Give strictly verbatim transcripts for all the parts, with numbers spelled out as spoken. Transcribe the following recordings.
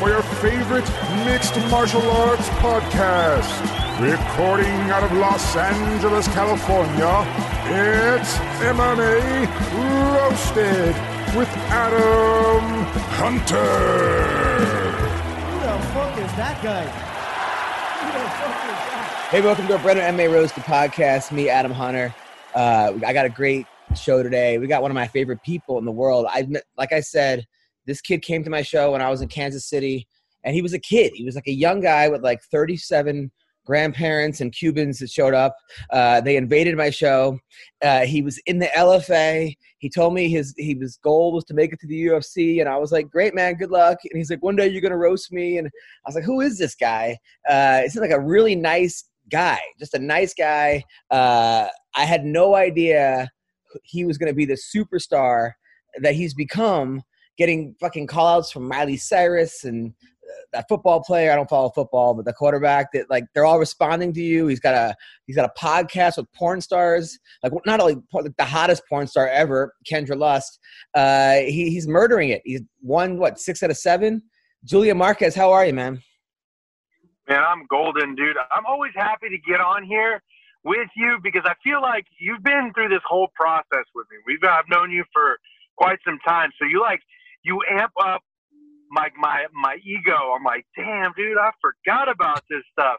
for your favorite mixed martial arts podcast. Recording out of Los Angeles, California, it's M M A Roasted with Adam Hunter. Who the fuck is that guy? Who the fuck is that? Hey, welcome to our brand new M M A Roasted podcast. Me, Adam Hunter. Uh, I got a great show today. We got one of my favorite people in the world. I Like I said... This kid came to my show when I was in Kansas City, and he was a kid. He was like a young guy with like thirty-seven grandparents and Cubans that showed up. Uh, they invaded my show. Uh, he was in the L F A. He told me his he was goal was to make it to the U F C, and I was like, great, man, good luck. And he's like, one day you're going to roast me. And I was like, who is this guy? Uh, he's like a really nice guy, just a nice guy. Uh, I had no idea he was going to be the superstar that he's become, getting fucking call-outs from Miley Cyrus and that football player. I don't follow football, but the quarterback that, like, they're all responding to you. He's got a he's got a podcast with porn stars, like not only like the hottest porn star ever, Kendra Lust. Uh, he, he's murdering it. He's won, what, six out of seven? Julian Marquez, how are you, man? Man, I'm golden, dude. I'm always happy to get on here with you because I feel like you've been through this whole process with me. We've I've known you for quite some time, so you like – You amp up my my my ego. I'm like, damn, dude, I forgot about this stuff.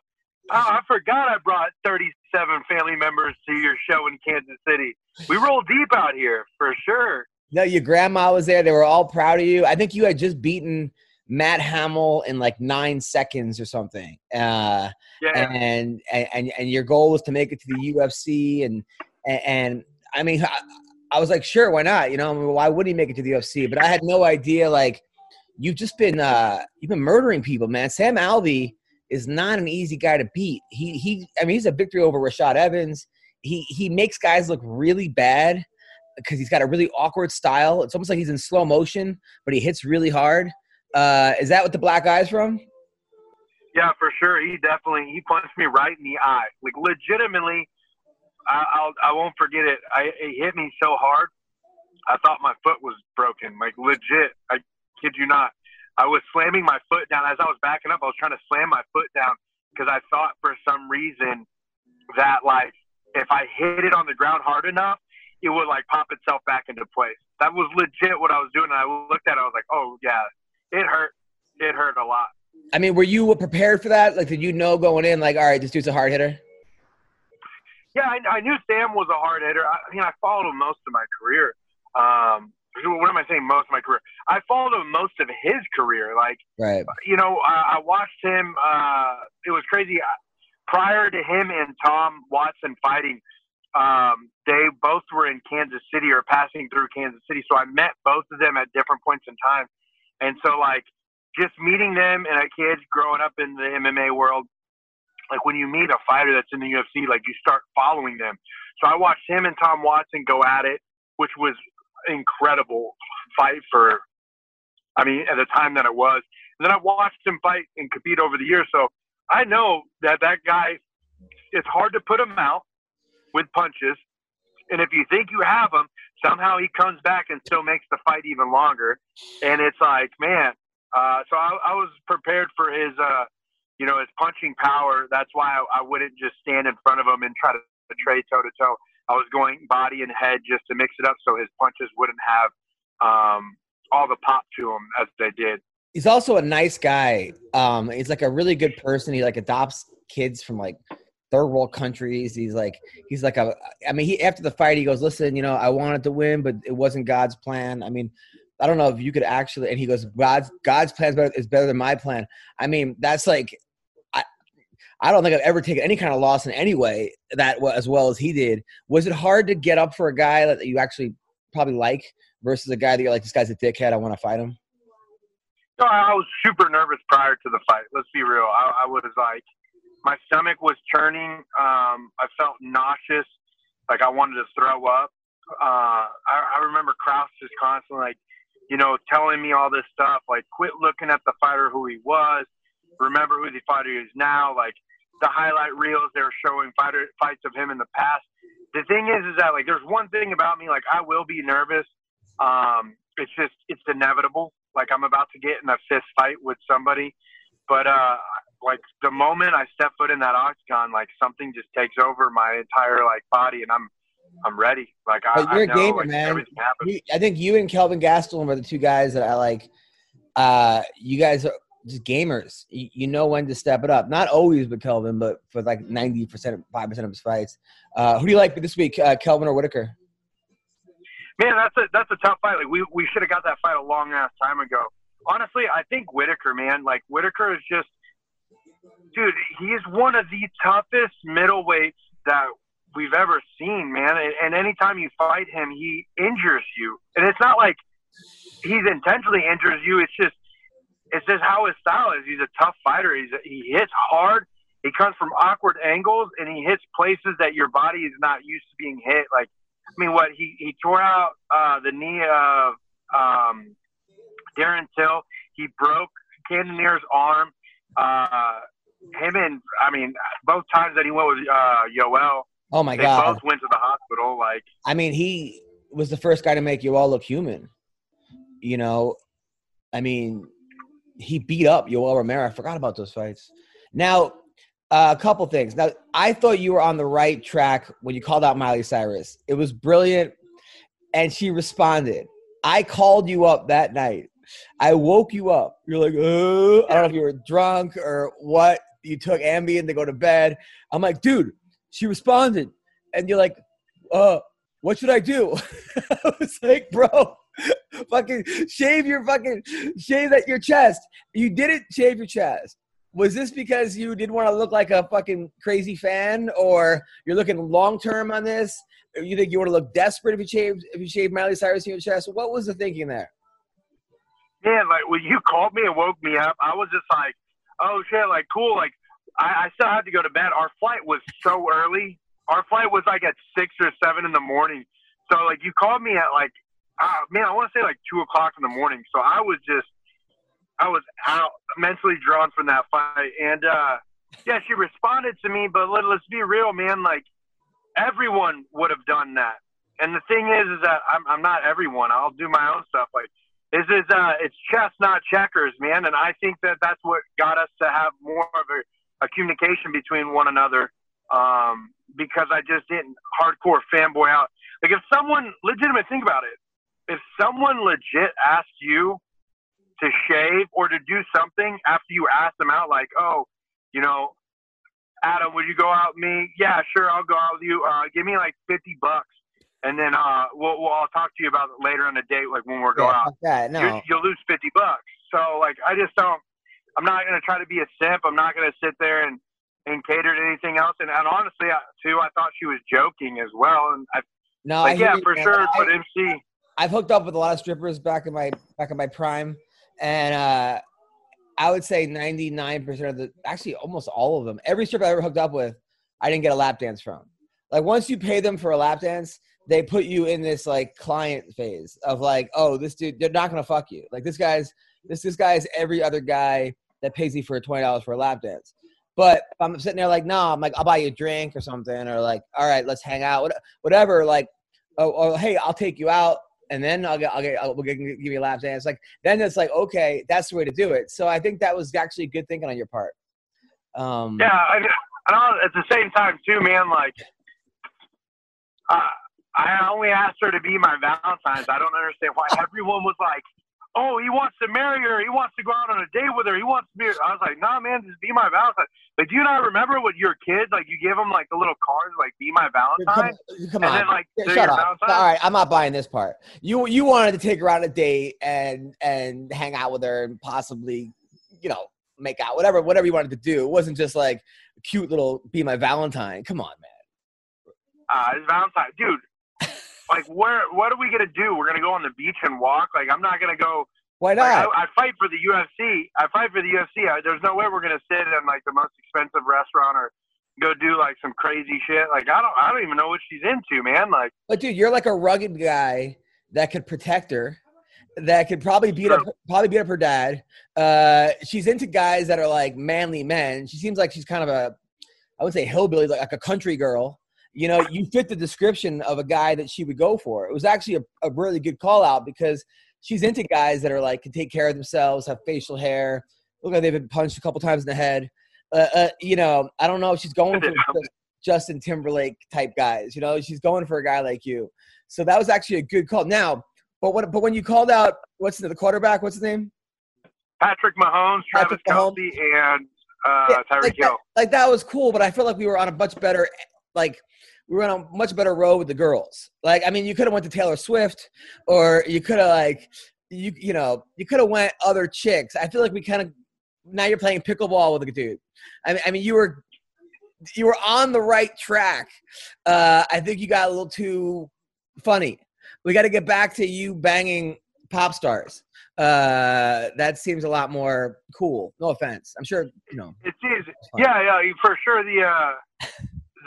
Oh, I forgot I brought thirty-seven family members to your show in Kansas City. We roll deep out here for sure. No, your grandma was there. They were all proud of you. I think you had just beaten Matt Hamill in like nine seconds or something. Uh, yeah. And, and and and your goal was to make it to the U F C. And and, and I mean. I, I was like, sure, why not? You know, I mean, why would he make it to the U F C? But I had no idea. Like, you've just been uh, you've been murdering people, man. Sam Alvey is not an easy guy to beat. He he. I mean, he's a victory over Rashad Evans. He he makes guys look really bad because he's got a really awkward style. It's almost like he's in slow motion, but he hits really hard. Uh, is that what the black eye's from? Yeah, for sure. He definitely he punched me right in the eye, like legitimately. I I'll, I won't forget it. I, it hit me so hard, I thought my foot was broken. Like, legit. I kid you not. I was slamming my foot down. As I was backing up, I was trying to slam my foot down because I thought for some reason that, like, if I hit it on the ground hard enough, it would, like, pop itself back into place. That was legit what I was doing. And I looked at it. I was like, oh, yeah, it hurt. It hurt a lot. I mean, were you prepared for that? Like, did you know going in, like, all right, this dude's a hard hitter? Yeah, I, I knew Sam was a hard hitter. I, I mean, I followed him most of my career. Um, what am I saying? Most of my career. I followed him most of his career. Like, right. You know, I, I watched him. Uh, it was crazy. Prior to him and Tom Watson fighting, um, they both were in Kansas City or passing through Kansas City. So I met both of them at different points in time. And so, like, just meeting them and a kid growing up in the M M A world, like, when you meet a fighter that's in the U F C, like, you start following them. So I watched him and Tom Watson go at it, which was incredible fight for, I mean, at the time that it was. And then I watched him fight and compete over the years. So I know that that guy, it's hard to put him out with punches. And if you think you have him, somehow he comes back and still makes the fight even longer. And it's like, man. Uh, so I, I was prepared for his uh, – You know, his punching power. That's why I, I wouldn't just stand in front of him and try to trade toe-to-toe. I was going body and head just to mix it up so his punches wouldn't have um, all the pop to him as they did. He's also a nice guy. Um, he's, like, a really good person. He, like, adopts kids from, like, third world countries. He's, like, he's like a – I mean, he after the fight, he goes, listen, you know, I wanted to win, but it wasn't God's plan. I mean – I don't know if you could actually, and he goes, God's, God's plan is better, is better than my plan. I mean, that's like, I I don't think I've ever taken any kind of loss in any way that as well as he did. Was it hard to get up for a guy that you actually probably like versus a guy that you're like, this guy's a dickhead, I want to fight him? No, I was super nervous prior to the fight. Let's be real. I, I was like, my stomach was churning. Um, I felt nauseous, like I wanted to throw up. Uh, I, I remember Krause just constantly, like, you know, telling me all this stuff, like, quit looking at the fighter who he was, remember who the fighter is now. Like, the highlight reels they were showing fighter fights of him in the past. The thing is, is that, like, there's one thing about me, like, I will be nervous. Um, it's just, it's inevitable. Like, I'm about to get in a fist fight with somebody. But, uh, like, the moment I step foot in that octagon, like, something just takes over my entire, like, body, and I'm I'm ready. Like, I, you're I know, a gamer, like, man. Everything happens. You, I think you and Kelvin Gastelum are the two guys that I like. Uh, you guys are just gamers. You, you know when to step it up. Not always with Kelvin, but for, like, ninety percent, five percent of his fights. Uh, who do you like this week, uh, Kelvin or Whitaker? Man, that's a that's a tough fight. Like, we we should have got that fight a long ass time ago. Honestly, I think Whitaker, man. Like, Whitaker is just, dude, he is one of the toughest middleweights that we've ever seen, man. And, and anytime you fight him, he injures you. And it's not like he's intentionally injures you. It's just it's just how his style is. He's a tough fighter. He's a, he hits hard. He comes from awkward angles, and he hits places that your body is not used to being hit. Like, I mean, what, he, he tore out uh, the knee of um, Darren Till. He broke Cannonier's arm. Uh, him and, I mean, both times that he went with uh, Yoel, oh my they God. both went to the hospital. Like, I mean, he was the first guy to make Yoel look human. You know, I mean, he beat up Yoel Romero. I forgot about those fights. Now, Uh, a couple things. Now, I thought you were on the right track when you called out Miley Cyrus. It was brilliant, and she responded. I called you up that night. I woke you up. You're like, oh, I don't know if you were drunk or what. You took Ambien to go to bed. I'm like, dude, she responded. And you're like, uh, what should I do? I was like, bro, fucking shave your fucking, shave at your chest. You didn't shave your chest. Was this because you didn't want to look like a fucking crazy fan, or you're looking long-term on this? Or you think you want to look desperate if you shaved, if you shaved Miley Cyrus in your chest? What was the thinking there? Yeah, like, when you called me and woke me up, I was just like, oh, shit, like, cool. Like, I, I still had to go to bed. Our flight was so early. Our flight was, like, at six or seven in the morning. So, like, you called me at, like, uh, man, I want to say, like, two o'clock in the morning. So I was just I was out, mentally drawn from that fight. And, uh, yeah, she responded to me, but let, let's be real, man. Like, everyone would have done that. And the thing is, is that I'm, I'm not everyone. I'll do my own stuff. Like, this is, uh, it's chess, not checkers, man. And I think that that's what got us to have more of a, a communication between one another. Um, because I just didn't hardcore fanboy out. Like, if someone legitimate, think about it. If someone legit asked you to shave or to do something after you ask them out, like, oh, you know, Adam, would you go out with me? Yeah, sure, I'll go out with you. Uh, give me like fifty bucks, and then uh, we'll, we'll I'll talk to you about it later on a date, like when we're going yeah, out. That, no. you, you'll lose fifty bucks. So, like, I just don't. I'm not gonna try to be a simp. I'm not gonna sit there and, and cater to anything else. And, and honestly, I, too, I thought she was joking as well. And I, no, like, I yeah, for you, sure. I, but M C, I've hooked up with a lot of strippers back in my back in my prime. And uh, I would say ninety-nine percent of the – actually, almost all of them. Every stripper I ever hooked up with, I didn't get a lap dance from. Like, once you pay them for a lap dance, they put you in this, like, client phase of, like, oh, this dude – they're not going to fuck you. Like, this guy's this, – this guy's every other guy that pays me for twenty dollars for a lap dance. But if I'm sitting there like, no, nah, I'm like, I'll buy you a drink or something, or, like, all right, let's hang out, whatever. Like, oh, oh hey, I'll take you out. And then I'll get, I'll get, I'll give you a lap dance. Like, then it's like, okay, that's the way to do it. So I think that was actually good thinking on your part. Um, yeah, I, I at the same time too, man. Like, uh, I only asked her to be my Valentine's. I don't understand why everyone was like, "Oh, he wants to marry her. He wants to go out on a date with her. He wants to be." Her. I was like, "Nah, man, just be my Valentine." Like, do you not remember when your kids, like, you give them like the little cards, like, "Be my Valentine"? Come, come and on, then, like, shut up. Valentine? All right, I'm not buying this part. You you wanted to take her on a date and and hang out with her and possibly, you know, make out, whatever whatever you wanted to do. It wasn't just like cute little "Be my Valentine." Come on, man. Uh, it's Valentine, dude. Like, where, what are we going to do? We're going to go on the beach and walk? Like, I'm not going to go Why not? Like, I, I fight for the U F C. I fight for the U F C. I, there's no way we're gonna sit in like the most expensive restaurant or go do like some crazy shit. Like I don't, I don't even know what she's into, man. Like, but dude, you're like a rugged guy that could protect her, that could probably beat up, probably beat up her dad. Uh, she's into guys that are like manly men. She seems like she's kind of a, I would say hillbilly, like, like a country girl. You know, you fit the description of a guy that she would go for. It was actually a, a really good call out because she's into guys that are like, can take care of themselves, have facial hair, look like they've been punched a couple times in the head. Uh, uh, you know, I don't know if she's going for Justin Timberlake type guys. You know, she's going for a guy like you. So that was actually a good call. Now, but when, but when you called out, what's the, the quarterback? What's his name? Patrick Mahomes, Travis Mahomes. Kelce, and uh, yeah, Tyreek like Hill. That, like that was cool, but I feel like we were on a much better, like we were on a much better road with the girls. Like, I mean, you could have went to Taylor Swift, or you could have like, you you know, you could have went other chicks. I feel like we kind of. Now you're playing pickleball with a dude. I mean, I mean, you were you were on the right track. Uh, I think you got a little too funny. We got to get back to you banging pop stars. Uh, that seems a lot more cool. No offense. I'm sure you know. It's easy. Yeah, yeah, for sure. The uh,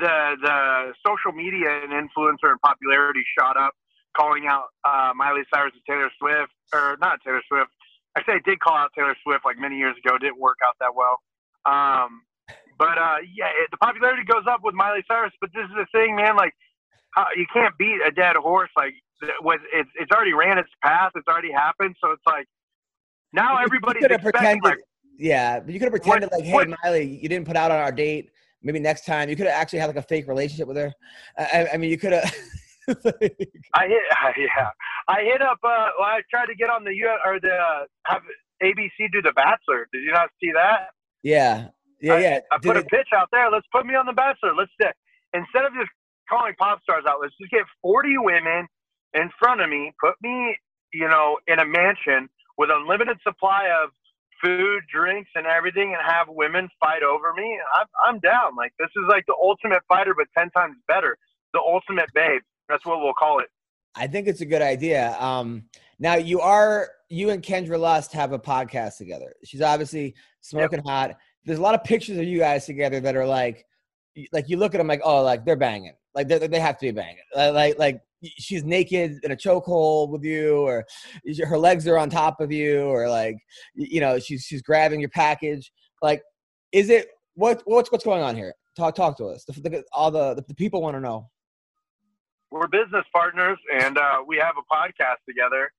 the the social media and influencer and popularity shot up, calling out uh, Miley Cyrus and Taylor Swift, or not Taylor Swift. Actually, I did call out Taylor Swift like many years ago. It didn't work out that well. Um, but, uh, yeah, it, the popularity goes up with Miley Cyrus. But this is the thing, man. Like, how, you can't beat a dead horse. Like, was it's it's already ran its path. It's already happened. So it's like now everybody's expecting. Like, yeah, but you could have pretended what, like, hey, what, Miley, you didn't put out on our date. Maybe next time. You could have actually had like a fake relationship with her. I, I mean, you could have. I hit, uh, yeah. I hit up. Uh, well, I tried to get on the U or the uh, have A B C do The Bachelor. Did you not see that? Yeah, yeah, I, yeah. I put Did a pitch out there. Let's put me on The Bachelor. Let's uh, instead of just calling pop stars out, let's just get forty women in front of me. Put me, you know, in a mansion with a limited supply of food, drinks, and everything, and have women fight over me. I'm, I'm down. Like this is like the Ultimate Fighter, but ten times better. The Ultimate Babe. That's what we'll call it. I think it's a good idea. Um, now, you are you and Kendra Lust have a podcast together. She's obviously smoking yep. hot. There's a lot of pictures of you guys together that are like, like you look at them like, oh, like they're banging. Like they they have to be banging. Like like she's naked in a chokehold with you, or her legs are on top of you, or like you know she's she's grabbing your package. Like, is it what what's what's going on here? Talk talk to us. The, the, all the the people want to know. We're business partners, and uh, we have a podcast together,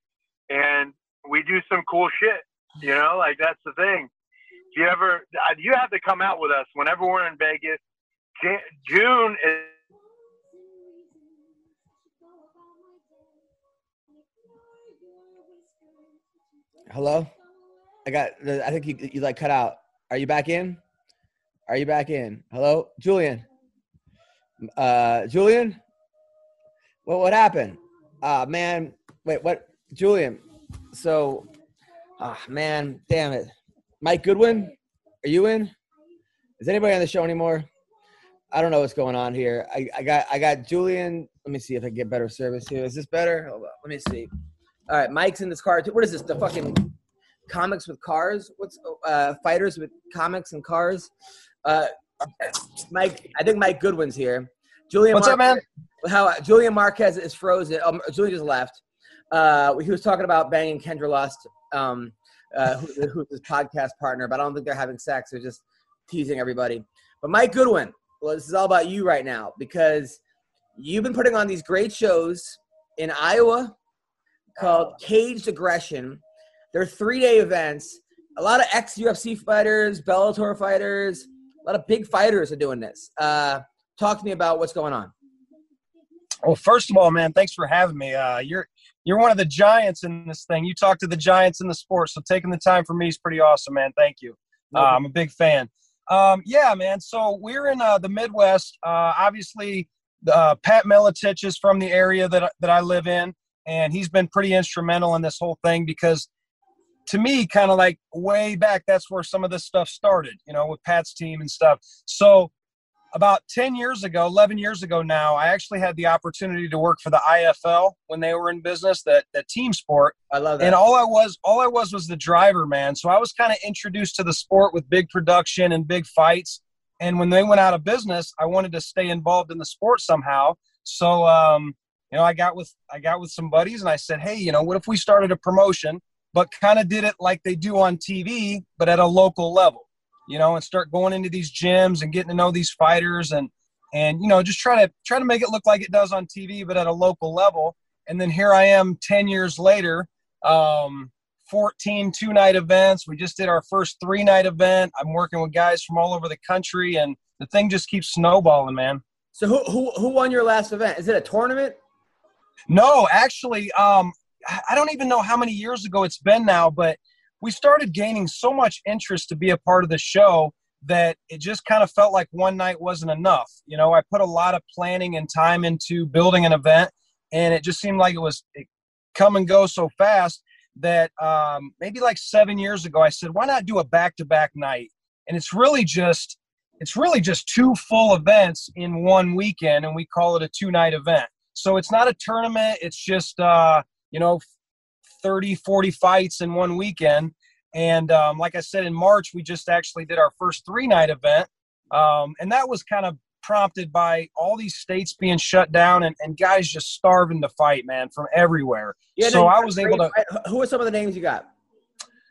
and we do some cool shit, you know? Like, that's the thing. If you ever – you have to come out with us whenever we're in Vegas. Jan- June is – Hello? I got – I think you, you, like, cut out. Are you back in? Are you back in? Hello? Julian? Uh, Julian? Well, what happened? Uh, man, wait, what? Julian, so, ah, oh, man, damn it. Mike Goodwin, are you in? Is anybody on the show anymore? I don't know what's going on here. I, I got I got Julian. Let me see if I can get better service here. Is this better? Hold on. Let me see. All right, Mike's in this car, too. What is this, the fucking comics with cars? What's uh, fighters with comics and cars? Uh, Mike, I think Mike Goodwin's here. Julian, what's Marquez, up, man? How Julian Marquez is frozen. Um, Julian just left. Uh, he was talking about banging Kendra Lust, um, uh, who, who's his podcast partner, but I don't think they're having sex. They're just teasing everybody. But Mike Goodwin, well, this is all about you right now because you've been putting on these great shows in Iowa called Caged Aggression. They're three-day events. A lot of ex-U F C fighters, Bellator fighters, a lot of big fighters are doing this. Uh, Talk to me about what's going on. Well, first of all, man, thanks for having me. Uh, you're you're one of the giants in this thing. You talk to the giants in the sport, so taking the time for me is pretty awesome, man. Thank you. Uh, I'm a big fan. Um, yeah, man, so we're in uh, the Midwest. Uh, obviously, uh, Pat Miletich is from the area that, that I live in, and he's been pretty instrumental in this whole thing because, to me, kind of like way back, that's where some of this stuff started, you know, with Pat's team and stuff. So – about ten years ago, eleven years ago now, I actually had the opportunity to work for the I F L when they were in business, that that team sport. I love that. And all I was, all I was was the driver, man. So I was kind of introduced to the sport with big production and big fights. And when they went out of business, I wanted to stay involved in the sport somehow. So, um, you know, I got with, I got with some buddies and I said, hey, you know, what if we started a promotion, but kind of did it like they do on T V, but at a local level, you know, and start going into these gyms and getting to know these fighters and, and, you know, just try to try to make it look like it does on T V, but at a local level. And then here I am ten years later, um, fourteen two night events. We just did our first three night event. I'm working with guys from all over the country and the thing just keeps snowballing, man. So who, who, who won your last event? Is it a tournament? No, actually, um, I don't even know how many years ago it's been now, but we started gaining so much interest to be a part of the show that it just kind of felt like one night wasn't enough. You know, I put a lot of planning and time into building an event and it just seemed like it was it come and go so fast that um, maybe like seven years ago, I said, why not do a back-to-back night? And it's really just, it's really just two full events in one weekend and we call it a two-night event. So it's not a tournament. It's just, uh, you know, thirty, forty fights in one weekend. And um, like I said, in March, we just actually did our first three-night event. Um, and that was kind of prompted by all these states being shut down and, and guys just starving to fight, man, from everywhere. Yeah, so I was able to – Who are some of the names you got?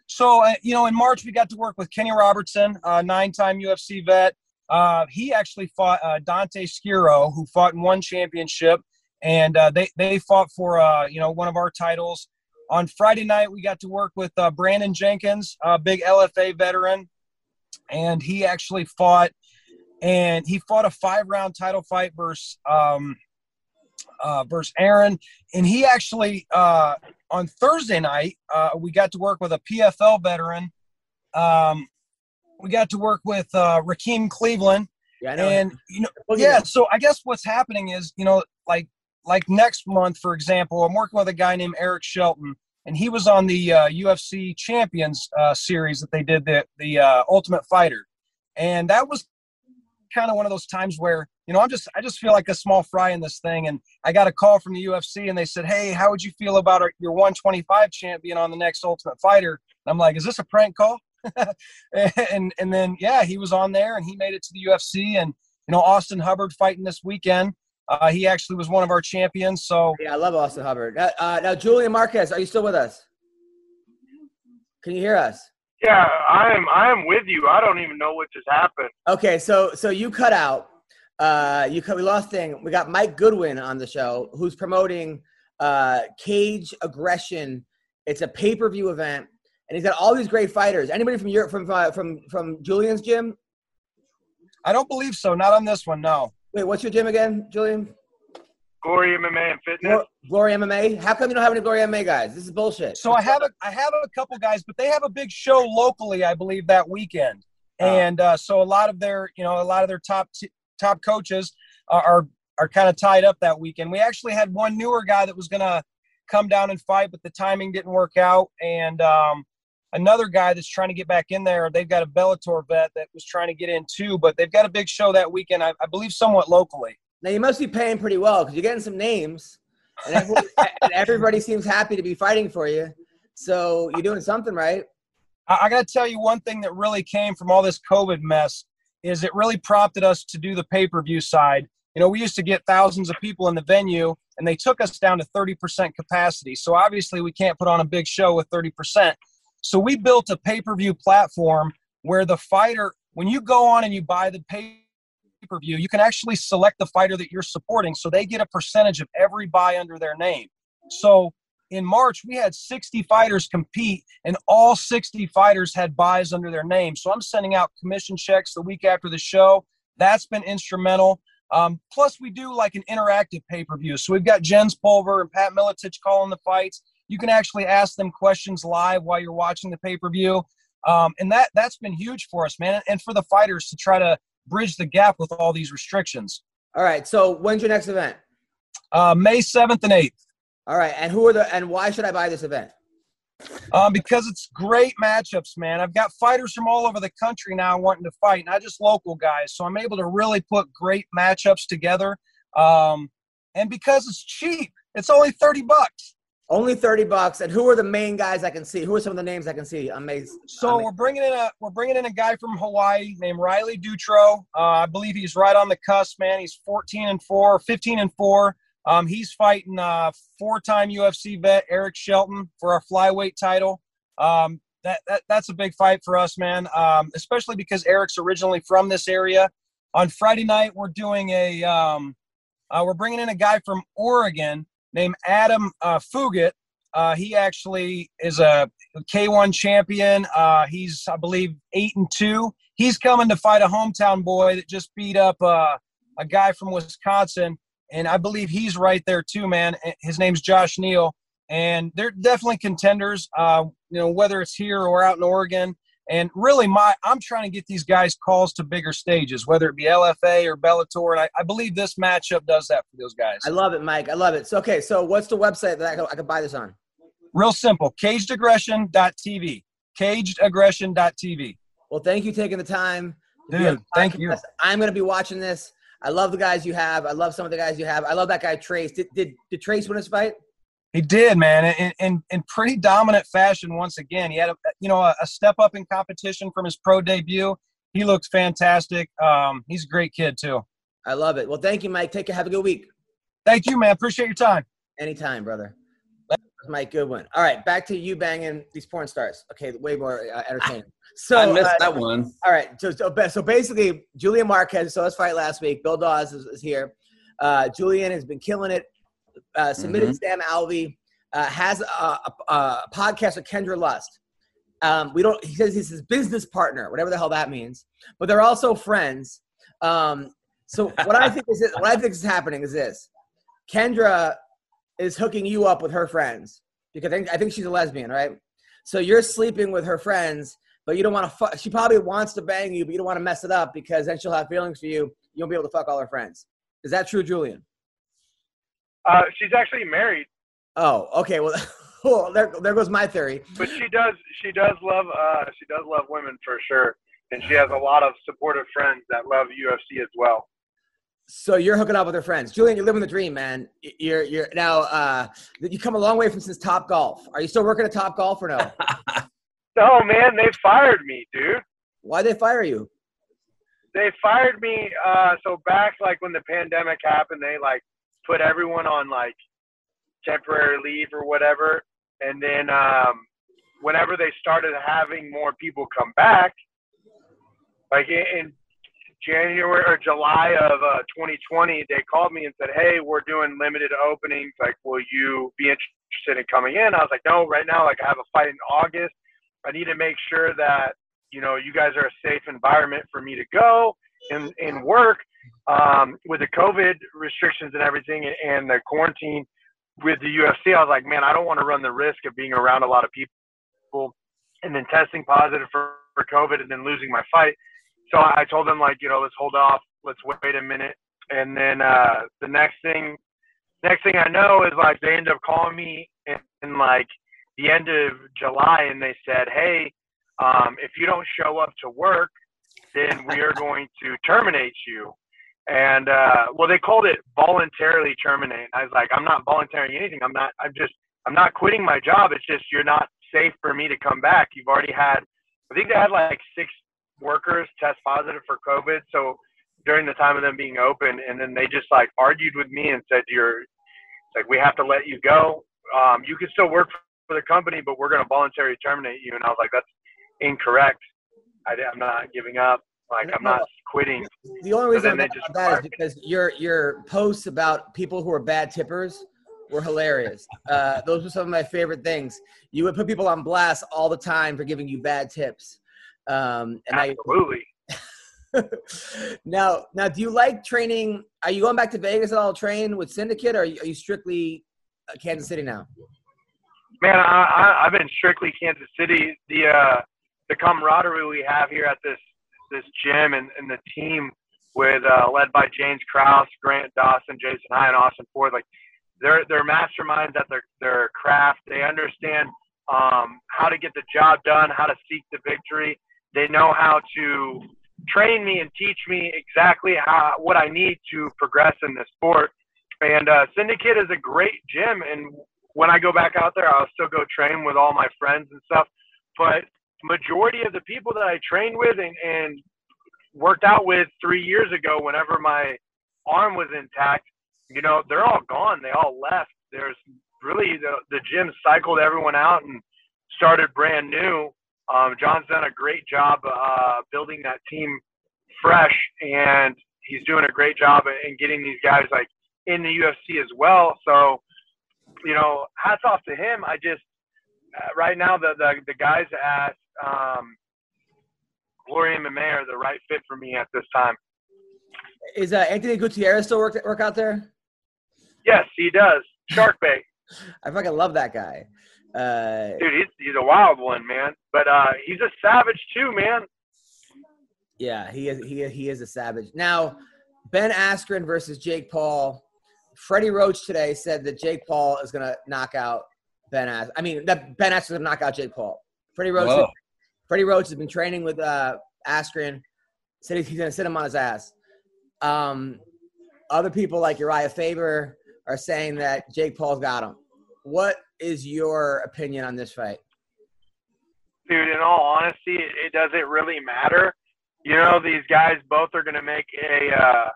So, uh, you know, in March, we got to work with Kenny Robertson, a nine-time U F C vet. Uh, he actually fought uh, Dante Sciuro, who fought in one championship. And uh, they, they fought for, uh, you know, one of our titles. On Friday night, we got to work with uh, Brandon Jenkins, a big L F A veteran. And he actually fought, and he fought a five-round title fight versus, um, uh, versus Aaron. And he actually, uh, on Thursday night, uh, we got to work with a P F L veteran. Um, we got to work with uh, Rakeem Cleveland. Yeah, I know. And, you know, yeah, so I guess what's happening is, you know, like, Like next month, for example, I'm working with a guy named Eric Shelton, and he was on the uh, U F C Champions uh, series that they did, the, the uh, Ultimate Fighter. And that was kind of one of those times where, you know, I'm just, I just feel like a small fry in this thing. And I got a call from the U F C and they said, hey, how would you feel about our, your one twenty-five champion on the next Ultimate Fighter? And I'm like, is this a prank call? and, and then, yeah, he was on there and he made it to the U F C and, you know, Austin Hubbard fighting this weekend. Uh, he actually was one of our champions. So yeah, I love Austin Hubbard. Uh, uh, now, Julian Marquez, are you still with us? Can you hear us? Yeah, I am. I am with you. I don't even know what just happened. Okay, so so you cut out. Uh, you cut. We lost thing. We got Mike Goodwin on the show, who's promoting uh, Caged Aggression. It's a pay-per-view event, and he's got all these great fighters. Anybody from Europe? From uh, from from Julian's gym? I don't believe so. Not on this one. No. Wait, what's your gym again, Julian? Glory M M A and Fitness. Glory M M A? How come you don't have any Glory M M A guys? This is bullshit. So I have a, I have a couple guys, but they have a big show locally, I believe, that weekend. Oh. And uh, so a lot of their, you know, a lot of their top t- top coaches are are, are kind of tied up that weekend. We actually had one newer guy that was going to come down and fight, but the timing didn't work out. And um, another guy that's trying to get back in there, they've got a Bellator vet that was trying to get in too, but they've got a big show that weekend, I, I believe somewhat locally. Now you must be paying pretty well because you're getting some names and everybody, and everybody seems happy to be fighting for you. So you're doing something right. I, I got to tell you one thing that really came from all this COVID mess is it really prompted us to do the pay-per-view side. You know, we used to get thousands of people in the venue and they took us down to thirty percent capacity. So obviously we can't put on a big show with thirty percent. So we built a pay-per-view platform where the fighter, when you go on and you buy the pay-per-view, you can actually select the fighter that you're supporting. So they get a percentage of every buy under their name. So in March, we had sixty fighters compete, and all sixty fighters had buys under their name. So I'm sending out commission checks the week after the show. That's been instrumental. Um, plus, we do like an interactive pay-per-view. So we've got Jens Pulver and Pat Miletich calling the fights. You can actually ask them questions live while you're watching the pay-per-view. Um, and that, that's been huge for us, man, and for the fighters to try to bridge the gap with all these restrictions. All right, so when's your next event? Uh, May seventh and eighth. All right, and who are the and why should I buy this event? Um, because it's great matchups, man. I've got fighters from all over the country now wanting to fight, not just local guys. So I'm able to really put great matchups together. Um, and because it's cheap, it's only thirty bucks. Only thirty bucks. And who are the main guys I can see? Who are some of the names I can see? Amazing. So Amazing. we're bringing in a we're bringing in a guy from Hawaii named Riley Dutro. Uh, I believe he's right on the cusp, man. He's fourteen and four, fifteen and four. Um, he's fighting uh, four-time U F C vet Eric Shelton for our flyweight title. Um, that, that that's a big fight for us, man. Um, especially because Eric's originally from this area. On Friday night, we're doing a um, uh, we're bringing in a guy from Oregon named Adam uh, Fugit. Uh, he actually is a K one champion. Uh, he's I believe eight and two. He's coming to fight a hometown boy that just beat up uh, a guy from Wisconsin. And I believe he's right there too, man. His name's Josh Neal, and they're definitely contenders. Uh, you know, whether it's here or out in Oregon, and really, my I'm trying to get these guys calls to bigger stages, whether it be L F A or Bellator. And I, I believe this matchup does that for those guys. I love it, Mike. I love it. So, okay, so what's the website that I can, I can buy this on? Real simple: caged aggression dot t v. caged aggression dot t v. Well, thank you for taking the time, dude. Thank you. I'm going to be watching this. I love the guys you have. I love some of the guys you have. I love that guy, Trace. Did did, did Trace win his fight? He did, man, in, in, in pretty dominant fashion once again. He had a, you know, a, a step up in competition from his pro debut. He looks fantastic. Um, he's a great kid, too. I love it. Well, thank you, Mike. Take care. Have a good week. Thank you, man. Appreciate your time. Anytime, brother. Mike Goodwin. All right, back to you banging these porn stars. Okay, way more uh, entertaining. So I missed uh, that one. All right, so so, so basically, Julian Marquez saw his fight last week. Bill Dawes is, is here. Uh, Julian has been killing it. Uh, submitted mm-hmm. Sam Alvey. Uh, has a, a, a podcast with Kendra Lust. Um, we don't. He says he's his business partner, whatever the hell that means. But they're also friends. Um, so what I think is this, what I think is happening is this: Kendra is hooking you up with her friends because I think, I think she's a lesbian, right? So you're sleeping with her friends, but you don't want to fuck. She probably wants to bang you, but you don't want to mess it up because then she'll have feelings for you. You won't be able to fuck all her friends. Is that true, Julian? Uh, she's actually married. Oh, okay. Well, well, there there goes my theory. But she does she does love uh she does love women for sure, and she has a lot of supportive friends that love U F C as well. So you're hooking up with her friends, Julian. You're living the dream, man. You're you're now uh, you come a long way from since Top Golf. Are you still working at Top Golf or no? No, man. They fired me, dude. Why they fire you? They fired me. Uh, so back like when the pandemic happened, they like put everyone on like temporary leave or whatever, and then um, whenever they started having more people come back, like in. January or July of uh, twenty twenty, they called me and said, "Hey, we're doing limited openings. Like, will you be interested in coming in?" I was like, "No, right now, like I have a fight in August. I need to make sure that, you know, you guys are a safe environment for me to go and, and work um, with the COVID restrictions and everything and the quarantine with the U F C." I was like, "Man, I don't want to run the risk of being around a lot of people and then testing positive for, for COVID and then losing my fight." So I told them, like, you know, let's hold off. Let's wait a minute. And then uh, the next thing next thing I know is, like, they end up calling me in, in like, the end of July, and they said, "Hey, um, if you don't show up to work, then we are going to terminate you." And, uh, well, they called it voluntarily terminate. I was like, "I'm not volunteering anything. I'm not – I'm just – I'm not quitting my job. It's just you're not safe for me to come back. You've already had – I think they had, like, six – workers test positive for COVID, so during the time of them being open, and then they just like argued with me and said, "You're like, we have to let you go. Um, you can still work for the company, but we're going to voluntarily terminate you." And I was like, "That's incorrect. I, I'm not giving up. Like, I'm not quitting." The only reason they just that is because your your posts about people who are bad tippers were hilarious. Uh, those were some of my favorite things. You would put people on blast all the time for giving you bad tips. Um, and Absolutely. I, now, now, do you like training? Are you going back to Vegas at all? Train with Syndicate, or are you, are you strictly Kansas City now? Man, I, I, I've been strictly Kansas City. The uh, the camaraderie we have here at this this gym and, and the team with uh, led by James Krause, Grant Dawson, Jason High, and Austin Ford, like they're they're masterminds at their their craft. They understand um, how to get the job done, how to seek the victory. They know how to train me and teach me exactly how, what I need to progress in this sport. And uh, Syndicate is a great gym. And when I go back out there, I'll still go train with all my friends and stuff. But majority of the people that I trained with and, and worked out with three years ago, whenever my arm was intact, you know, they're all gone. They all left. There's really the, the gym cycled everyone out and started brand new. Um, John's done a great job uh, building that team fresh, and he's doing a great job in getting these guys like in the U F C as well. So, you know, hats off to him. I just, uh, right now the, the, the guys at um, Glory M M A are the right fit for me at this time. Is uh, Anthony Gutierrez still work, work out there? Yes, he does. Shark bait. I fucking love that guy. Uh, Dude, he's, he's a wild one, man. But uh, he's a savage too, man. Yeah, he is. He he is a savage. Now, Ben Askren versus Jake Paul. Freddie Roach today said that Jake Paul is gonna knock out Ben Askren. I mean, that Ben Askren's gonna knock out Jake Paul. Freddie Roach. Has, Freddie Roach has been training with uh, Askren. Said he's gonna sit him on his ass. Um, other people like Uriah Faber are saying that Jake Paul's got him. What is your opinion on this fight? Dude, in all honesty, it doesn't really matter. You know, these guys both are going to make a uh,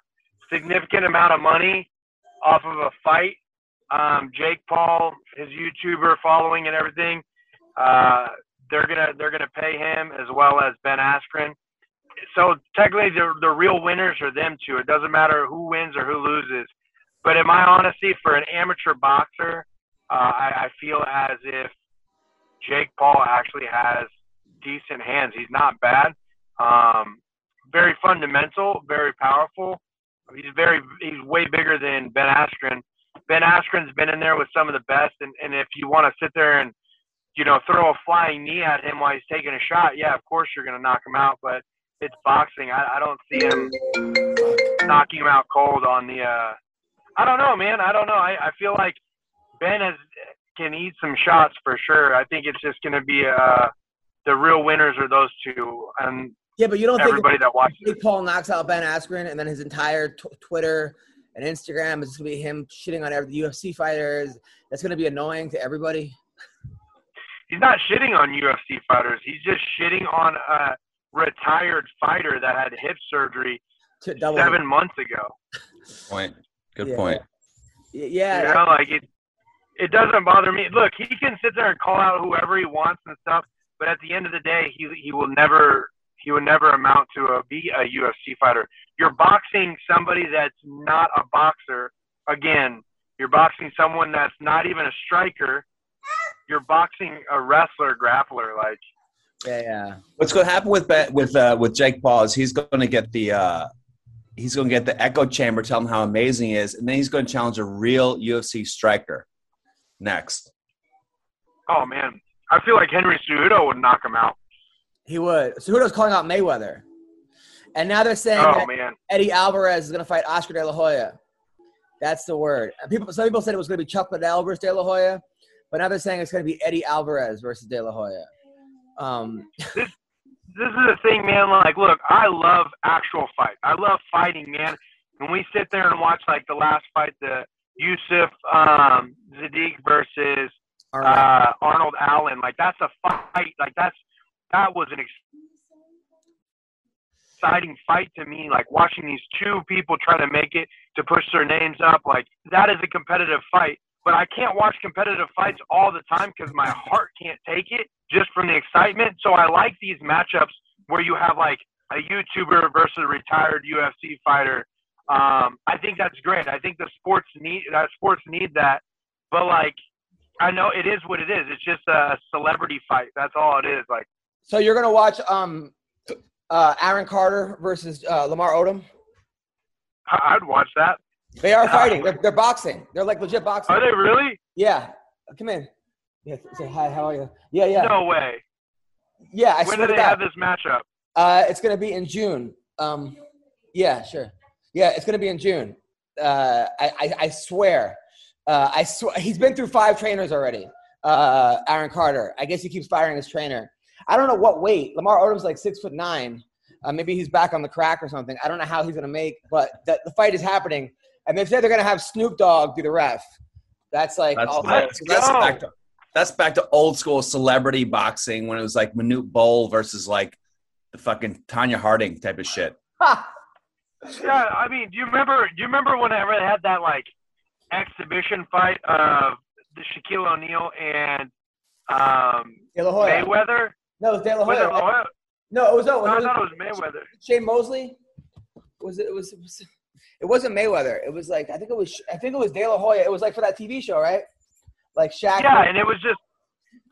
significant amount of money off of a fight. Um, Jake Paul, his YouTuber following and everything, uh, they're gonna they're gonna pay him as well as Ben Askren. So technically, the the real winners are them two. It doesn't matter who wins or who loses. But in my honesty, for an amateur boxer, uh, I, I feel as if Jake Paul actually has decent hands. He's not bad. Um, very fundamental, very powerful. He's very he's way bigger than Ben Askren. Ben Askren's been in there with some of the best. And, and if you want to sit there and, you know, throw a flying knee at him while he's taking a shot, yeah, of course you're going to knock him out. But it's boxing. I, I don't see him knocking him out cold on the uh, – I don't know, man. I don't know. I, I feel like Ben has, can eat some shots for sure. I think it's just going to be uh, the real winners are those two. And yeah, but you don't everybody think that watches Jake Paul knocks out Ben Askren, and then his entire t- Twitter and Instagram is going to be him shitting on every U F C fighters. That's going to be annoying to everybody. He's not shitting on U F C fighters. He's just shitting on a retired fighter that had hip surgery to double seven him. months ago. Point. Good yeah. point. Yeah. You know, like it, it doesn't bother me. Look, he can sit there and call out whoever he wants and stuff, but at the end of the day, he he will never he will never amount to a, be a U F C fighter. You're boxing somebody that's not a boxer. Again, you're boxing someone that's not even a striker. You're boxing a wrestler, grappler, like. Yeah. yeah. What's going to happen with with uh, with Jake Paul is he's going to get the. Uh, He's going to get the echo chamber, tell him how amazing he is, and then he's going to challenge a real U F C striker next. Oh, man. I feel like Henry Cejudo would knock him out. He would. Cejudo's calling out Mayweather. And now they're saying oh, that man. Eddie Alvarez is going to fight Oscar De La Hoya. That's the word. People, some people said it was going to be Chuck Liddell versus De La Hoya, but now they're saying it's going to be Eddie Alvarez versus De La Hoya. Um This is the thing, man. Like, look, I love actual fight. I love fighting, man. When we sit there and watch, like, the last fight, the Yusuf um, Siddiq versus uh, Arnold Allen, like, that's a fight. Like, that's that was an exciting fight to me. Like, watching these two people try to make it to push their names up, like, that is a competitive fight. But I can't watch competitive fights all the time because my heart can't take it just from the excitement. So I like these matchups where you have like a YouTuber versus a retired U F C fighter. Um, I think that's great. I think the sports need that sports need that. But like, I know it is what it is. It's just a celebrity fight. That's all it is. Like, so you're gonna watch um, uh, Aaron Carter versus uh, Lamar Odom? I- I'd watch that. They are fighting. They're, they're boxing. They're like legit boxing. Are they really? Yeah. Come in. Yeah. Say hi. How are you? Yeah, yeah. No way. Yeah. I when do they have this matchup? Uh, it's gonna be in June. Um, yeah, sure. Yeah, it's gonna be in June. Uh, I, I, I swear. Uh, I swear. He's been through five trainers already. Uh, uh, Aaron Carter. I guess he keeps firing his trainer. I don't know what weight. Lamar Odom's like six foot nine. Uh, maybe he's back on the crack or something. I don't know how he's going to make, but the, the fight is happening. And they've said they're going to have Snoop Dogg do the ref. That's like that's, all that's, that's, back to, that's back to old school celebrity boxing when it was like Manute Bol versus like the fucking Tanya Harding type of shit. Yeah, I mean, do you remember? Do you remember whenever they had that like exhibition fight of the Shaquille O'Neal and um, De La Hoya. Mayweather? No, it was De La Hoya. De La Hoya. No, it was no. no it was, I thought it was Mayweather. Shane Mosley? Was it? It was. It was It wasn't Mayweather. It was like I think it was I think it was De La Hoya. It was like for that T V show, right? Like Shaq. Yeah, and it was just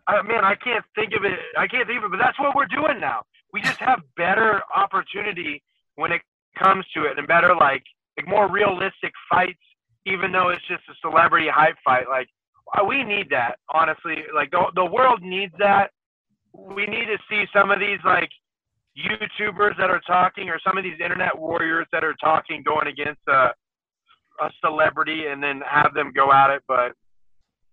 I man, I can't think of it. I can't think of it, but that's what we're doing now. We just have better opportunity when it comes to it, and better like like more realistic fights, even though it's just a celebrity hype fight. Like we need that, honestly. Like the the world needs that. We need to see some of these like YouTubers that are talking, or some of these internet warriors that are talking, going against a, a celebrity, and then have them go at it. But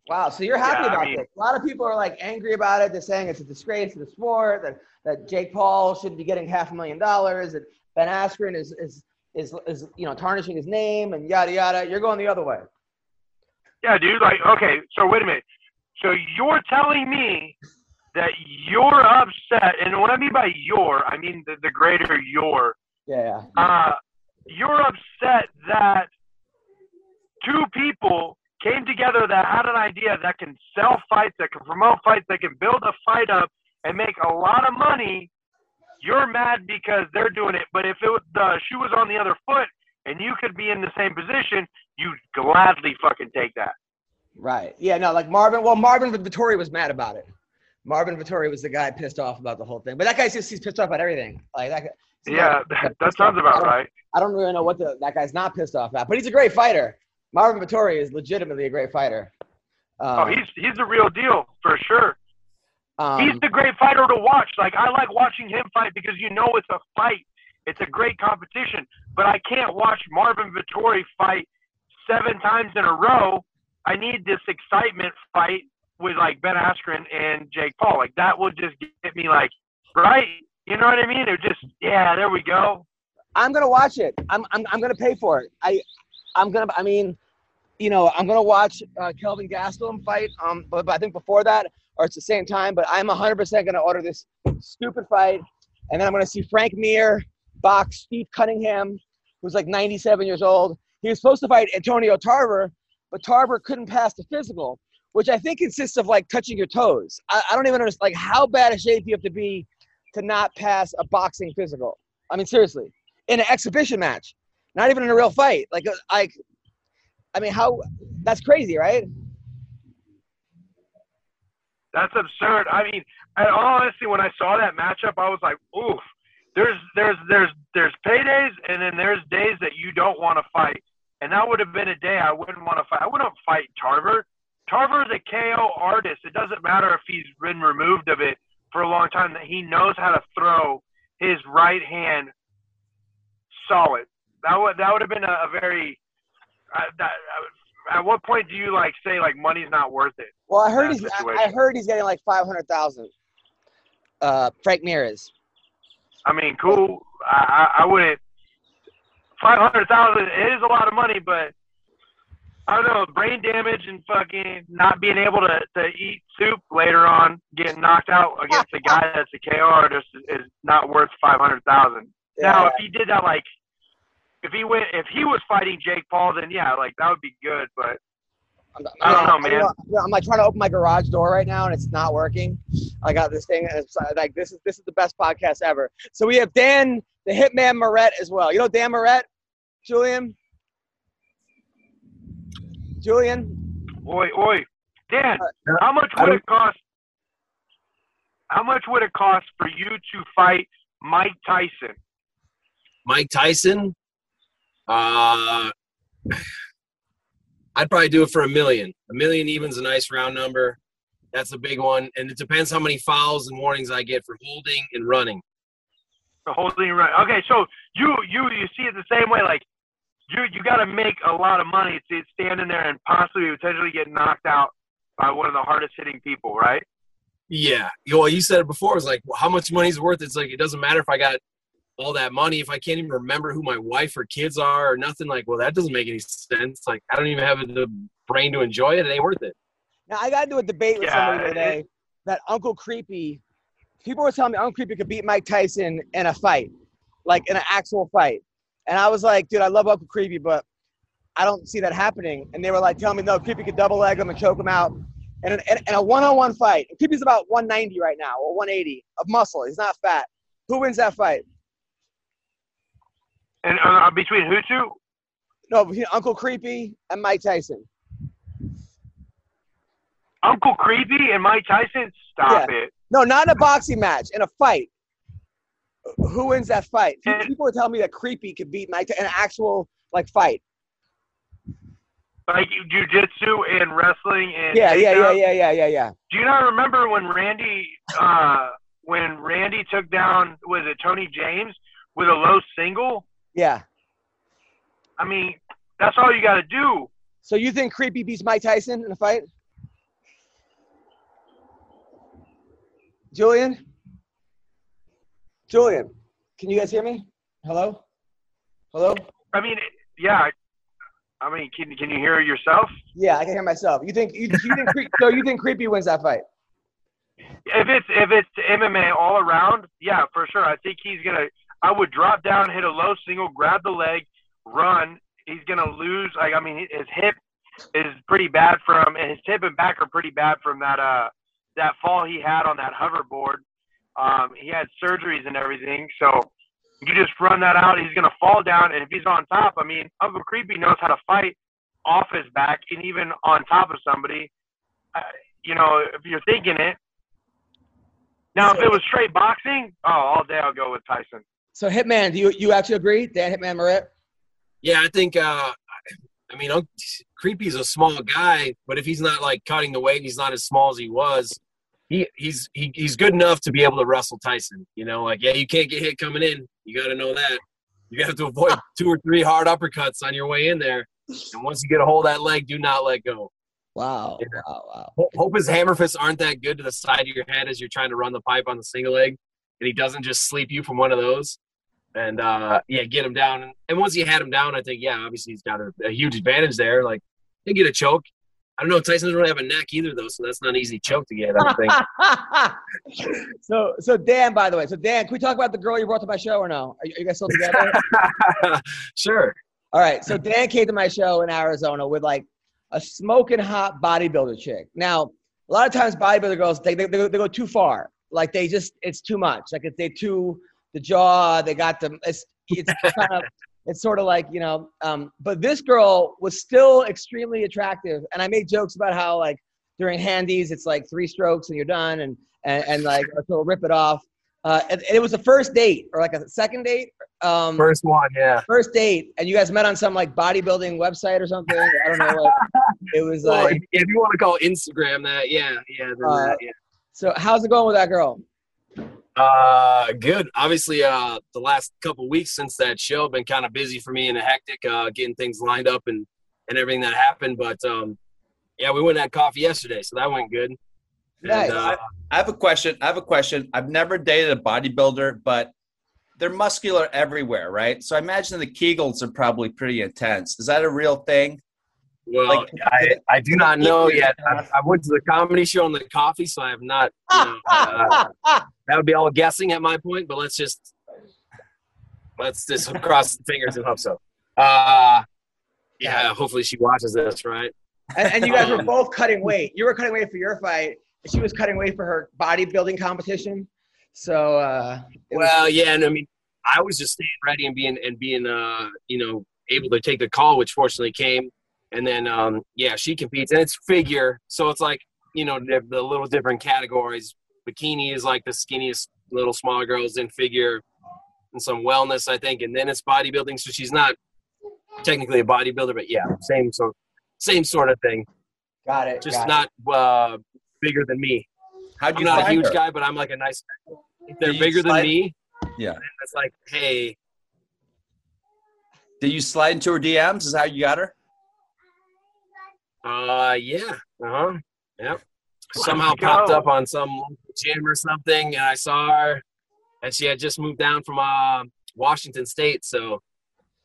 wow, so you're happy yeah, about I mean, this? A lot of people are like angry about it. They're saying it's a disgrace to the sport. That that Jake Paul shouldn't be getting half a million dollars. That Ben Askren is is is is you know tarnishing his name and yada yada. You're going the other way. Yeah, dude. Like, okay, so wait a minute. So you're telling me that you're upset, and when I mean by your, I mean the, the greater your. Yeah. Uh, you're upset that two people came together that had an idea that can sell fights, that can promote fights, that can build a fight up and make a lot of money. You're mad because they're doing it, but if it was, the shoe was on the other foot and you could be in the same position, you'd gladly fucking take that. Right. Yeah, no, like Marvin, well, Marvin Vettori was mad about it. Marvin Vettori was the guy pissed off about the whole thing. But that guy just he's pissed off about everything. Like that guy, yeah, not, that, that sounds off. about I right. I don't really know what the, that guy's not pissed off about. But he's a great fighter. Marvin Vettori is legitimately a great fighter. Um, oh, he's he's the real deal for sure. Um, he's the great fighter to watch. Like I like watching him fight because you know it's a fight. It's a great competition. But I can't watch Marvin Vettori fight seven times in a row. I need this excitement fight with like Ben Askren and Jake Paul. Like that will just get me like, right? You know what I mean? It just, yeah, there we go. I'm going to watch it. I'm I'm I'm going to pay for it. I I'm going to I mean, you know, I'm going to watch uh, Kelvin Gastelum fight um but, but I think before that or it's the same time, but I'm one hundred percent going to order this stupid fight, and then I'm going to see Frank Mir box Steve Cunningham, who's like ninety-seven years old. He was supposed to fight Antonio Tarver, but Tarver couldn't pass the physical, which I think consists of like touching your toes. I, I don't even understand like how bad a shape you have to be to not pass a boxing physical. I mean, seriously, in an exhibition match, not even in a real fight. Like, like, I mean, how? That's crazy, right? That's absurd. I mean, and honestly, when I saw that matchup, I was like, oof. There's, there's, there's, there's paydays, and then there's days that you don't want to fight. And that would have been a day I wouldn't want to fight. I wouldn't fight Tarver. Tarver's a K O artist. It doesn't matter if he's been removed of it for a long time, that he knows how to throw his right hand solid. That would that would have been a, a very uh, – that, uh, at what point do you, like, say, like, money's not worth it? Well, I heard he's I, I heard he's getting, like, five hundred thousand dollars, uh, Frank Mirez. I mean, cool. I, I, I wouldn't – five hundred thousand dollars, it is a lot of money, but – I don't know, brain damage and fucking not being able to, to eat soup later on, getting knocked out against a guy that's a K O artist is not worth five hundred thousand dollars. Yeah. Now, if he did that, like, if he went, if he was fighting Jake Paul, then yeah, like, that would be good, but I'm, I don't I'm, know, man. I'm, I'm, I'm, like, trying to open my garage door right now, and it's not working. I got this thing, and it's like, this is, this is the best podcast ever. So we have Dan, the Hitman Moret as well. You know Dan Moret, Julian? Julian? Oi, oi. Dan, uh, how much would it cost? How much would it cost for you to fight Mike Tyson? Mike Tyson? Uh, I'd probably do it for a million. A million even's a nice round number. That's a big one. And it depends how many fouls and warnings I get for holding and running. For holding and running. Okay, so you, you, you see it the same way, like, You you got to make a lot of money to stand in there and possibly potentially get knocked out by one of the hardest hitting people, right? Yeah. Well, you said it before. It was like, well, how much money's worth? It's like, it doesn't matter if I got all that money, if I can't even remember who my wife or kids are or nothing. Like, well, that doesn't make any sense. Like, I don't even have the brain to enjoy it. It ain't worth it. Now, I got into a debate with yeah, somebody today it, that Uncle Creepy, people were telling me Uncle Creepy could beat Mike Tyson in a fight, like in an actual fight. And I was like, dude, I love Uncle Creepy, but I don't see that happening. And they were like, telling me, no, Creepy could double leg him and choke him out. And in a one-on-one fight, Creepy's about one ninety right now, or one eighty of muscle. He's not fat. Who wins that fight? And uh, between who two? No, between Uncle Creepy and Mike Tyson. Uncle Creepy and Mike Tyson? Stop yeah. it. No, not in a boxing match, in a fight. Who wins that fight? And people were telling me that Creepy could beat Mike Tyson in an actual, like, fight. Like jiu-jitsu and wrestling and yeah, yeah, yeah, yeah, yeah, yeah, yeah. Do you not remember when Randy, uh, when Randy took down was it Tony James with a low single? Yeah. I mean, that's all you got to do. So you think Creepy beats Mike Tyson in a fight, Julian? Julian, can you guys hear me? Hello, hello. I mean, yeah. I mean, can can you hear yourself? Yeah, I can hear myself. You think you, you think Creepy, so? You think Creepy wins that fight? If it's if it's M M A all around, yeah, for sure. I think he's gonna. I would drop down, hit a low single, grab the leg, run. He's gonna lose. Like I mean, his hip is pretty bad from, and his hip and back are pretty bad from that uh that fall he had on that hoverboard. Um, he had surgeries and everything, so. You just run that out. He's going to fall down. And if he's on top, I mean, Uncle Creepy knows how to fight off his back and even on top of somebody, uh, you know, if you're thinking it. Now, so, if it was straight boxing, oh, all day I'll go with Tyson. So, Hitman, do you, you actually agree, Dan Hitman Moret? Yeah, I think, uh, I mean, Uncle Creepy's a small guy, but if he's not, like, cutting the weight, he's not as small as he was. He, he's he, he's good enough to be able to wrestle Tyson, you know. Like, yeah, you can't get hit coming in. You got to know that. You have to avoid two or three hard uppercuts on your way in there. And once you get a hold of that leg, do not let go. Wow, yeah. wow, wow. Hope his hammer fists aren't that good to the side of your head as you're trying to run the pipe on the single leg, and he doesn't just sleep you from one of those. And, uh, yeah, get him down. And once he had him down, I think, yeah, obviously he's got a, a huge advantage there. Like, he can get a choke. I don't know. Tyson doesn't really have a neck either, though, so that's not an easy choke to get, I don't think. so, so Dan, by the way. So, Dan, can we talk about the girl you brought to my show or no? Are you, are you guys still together? Sure. All right. So, Dan came to my show in Arizona with, like, a smoking hot bodybuilder chick. Now, a lot of times bodybuilder girls, they, they, they, go, they go too far. Like, they just – it's too much. Like, if they too – the jaw, they got the – it's kind of – It's sort of like, you know, um, but this girl was still extremely attractive. And I made jokes about how, like, during handies, it's like three strokes and you're done and, and, and like, she'll rip it off. Uh, and, and it was a first date or like a second date. Um, first one, yeah. First date. And you guys met on some, like, bodybuilding website or something. I don't know. Like, it was well, like. If you want to call Instagram that, yeah. Yeah, uh, that, yeah. So how's it going with that girl? Uh, good. Obviously, uh, the last couple weeks since that show been kind of busy for me and hectic, uh, getting things lined up and, and everything that happened. But, um, yeah, we went and had coffee yesterday, so that went good. Nice. And, uh, I have a question. I have a question. I've never dated a bodybuilder, but they're muscular everywhere, right? So I imagine the Kegels are probably pretty intense. Is that a real thing? Well, like, I, I do not know yet. I, I went to the comedy show and the coffee, so I have not. You know, uh, that would be all guessing at my point, but let's just let's just cross the fingers and hope so. Uh, yeah, hopefully she watches this, right? And, and you guys were both cutting weight. You were cutting weight for your fight. She was cutting weight for her bodybuilding competition. So, uh, well, was- yeah, and I mean, I was just staying ready and being and being, uh, you know, able to take the call, which fortunately came. And then, um, yeah, she competes. And it's figure. So it's like, you know, the, the little different categories. Bikini is like the skinniest little smaller girls in figure and some wellness, I think. And then it's bodybuilding. So she's not technically a bodybuilder, but, yeah, same sort, same sort of thing. Got it. Just got not uh, bigger than me. How'd you I'm not a huge her? guy, but I'm like a nice guy. If they're bigger slide? than me, yeah, it's like, hey. Did you slide into her D Ms? Is how you got her? Uh, yeah. Uh-huh. Yep. Let's Somehow go. Popped up on some gym or something, and I saw her, and she had just moved down from uh, Washington State, so,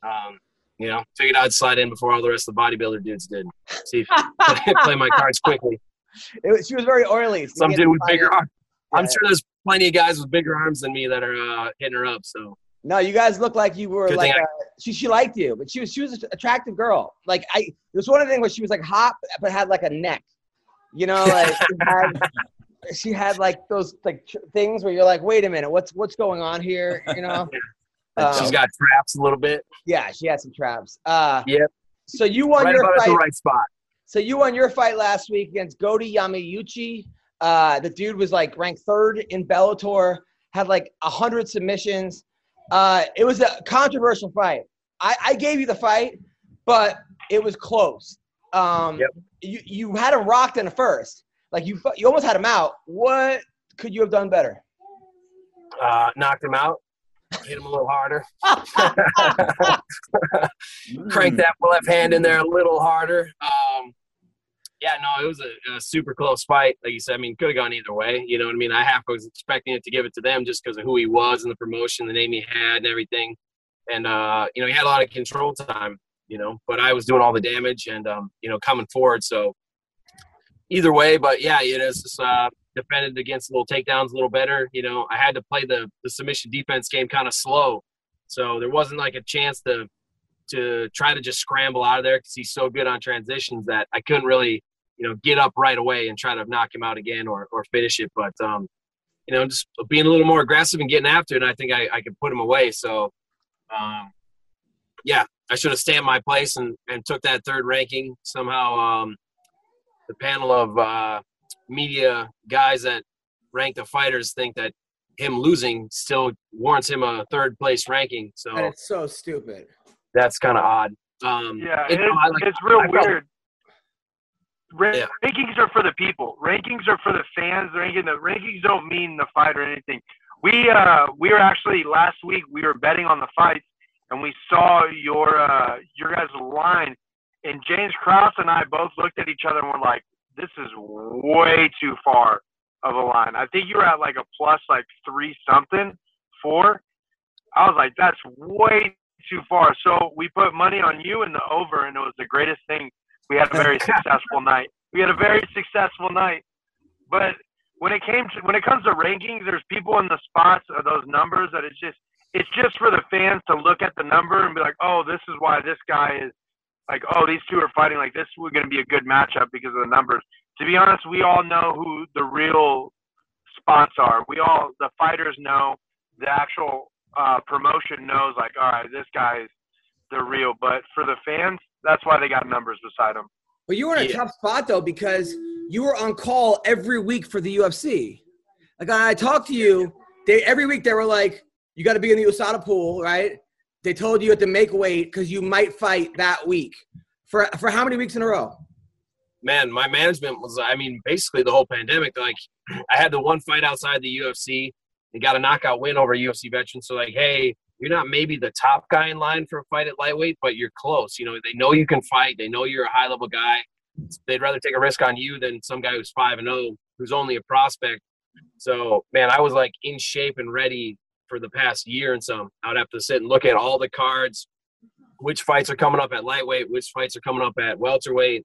um, you know, figured I'd slide in before all the rest of the bodybuilder dudes did. See if I play my cards quickly. It was, she was very oily. So some dude with bigger arms. Yeah. I'm sure there's plenty of guys with bigger arms than me that are uh, hitting her up, so. No, you guys look like you were Good like uh, she. She liked you, but she was she was an attractive girl. Like I, it was one of the things where she was like hot, but had like a neck. You know, like she, had, she had like those like things where you're like, wait a minute, what's what's going on here? You know, yeah. um, she's got traps a little bit. Yeah, she had some traps. Uh, yep. So you won right your about fight. At the right spot. So you won your fight last week against Gody Yamauchi. Uh, the dude was like ranked third in Bellator, had like a hundred submissions. Uh, it was a controversial fight. I, I gave you the fight, but it was close. Um, yep. You you had him rocked in the first. Like, you you almost had him out. What could you have done better? Uh, knocked him out. Hit him a little harder. Crank that left hand in there a little harder. Um, yeah, no, it was a, a super close fight. Like you said, I mean, could have gone either way. You know what I mean? I half was expecting it to give it to them just because of who he was and the promotion, the name he had and everything. And, uh, you know, he had a lot of control time, you know, but I was doing all the damage and, um, you know, coming forward. So either way, but, yeah, you know, it's just uh, defended against little takedowns a little better. You know, I had to play the, the submission defense game kind of slow. So there wasn't, like, a chance to, to try to just scramble out of there because he's so good on transitions that I couldn't really – you know, get up right away and try to knock him out again or, or finish it. But, um, you know, just being a little more aggressive and getting after it, and I think I, I could put him away. So, um, yeah, I should have stayed in my place and, and took that third ranking. Somehow um, the panel of uh, media guys that rank the fighters think that him losing still warrants him a third-place ranking. So and it's so stupid. That's kind of odd. Um, yeah, it, it, no, I, like, it's real I, weird. I Rankings yeah. are for the people. Rankings are for the fans. The rankings don't mean the fight or anything. We uh we were actually last week we were betting on the fights and we saw your uh your guys' line, and James Krause and I both looked at each other and were like, this is way too far of a line. I think you were at like a plus like three something four. I was like, that's way too far. So we put money on you in the over, and it was the greatest thing. We had a very successful night. We had a very successful night. But when it came to when it comes to rankings, there's people in the spots of those numbers that it's just it's just for the fans to look at the number and be like, oh, this is why this guy is like, oh, these two are fighting like this. We're going to be a good matchup because of the numbers. To be honest, we all know who the real spots are. We all the fighters know the actual uh, promotion knows like, all right, this guy is the real. But for the fans, that's why they got numbers beside them. But you were in a yeah. tough spot, though, because you were on call every week for the U F C. Like, I talked to you. They every week they were like, you got to be in the U S A D A pool, right? They told you had to make weight because you might fight that week. For for how many weeks in a row? Man, my management was, I mean, basically the whole pandemic. Like, I had the one fight outside the U F C. They got a knockout win over a U F C veteran. So, like, hey – you're not maybe the top guy in line for a fight at lightweight, but you're close. You know, they know you can fight. They know you're a high-level guy. They'd rather take a risk on you than some guy who's five and oh, who's only a prospect. So, man, I was, like, in shape and ready for the past year and some. I would have to sit and look at all the cards, which fights are coming up at lightweight, which fights are coming up at welterweight.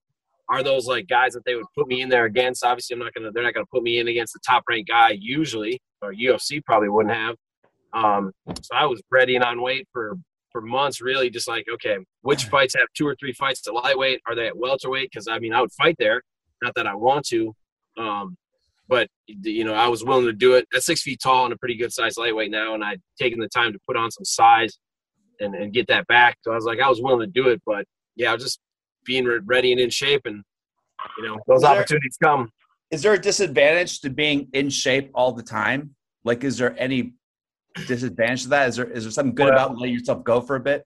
Are those, like, guys that they would put me in there against? Obviously, I'm not going to – they're not going to put me in against the top-ranked guy usually, or U F C probably wouldn't have. Um, so I was ready and on weight for, for months, really just like, okay, which fights have two or three fights at lightweight? Are they at welterweight? Cause I mean, I would fight there. Not that I want to, um, but you know, I was willing to do it at six feet tall and a pretty good size lightweight now. And I'd taken the time to put on some size and, and get that back. So I was like, I was willing to do it, but yeah, I was just being ready and in shape, and you know, those opportunities come. Is there a disadvantage to being in shape all the time? Like, is there any disadvantage to that? Is there is there something good well, about letting yourself go for a bit?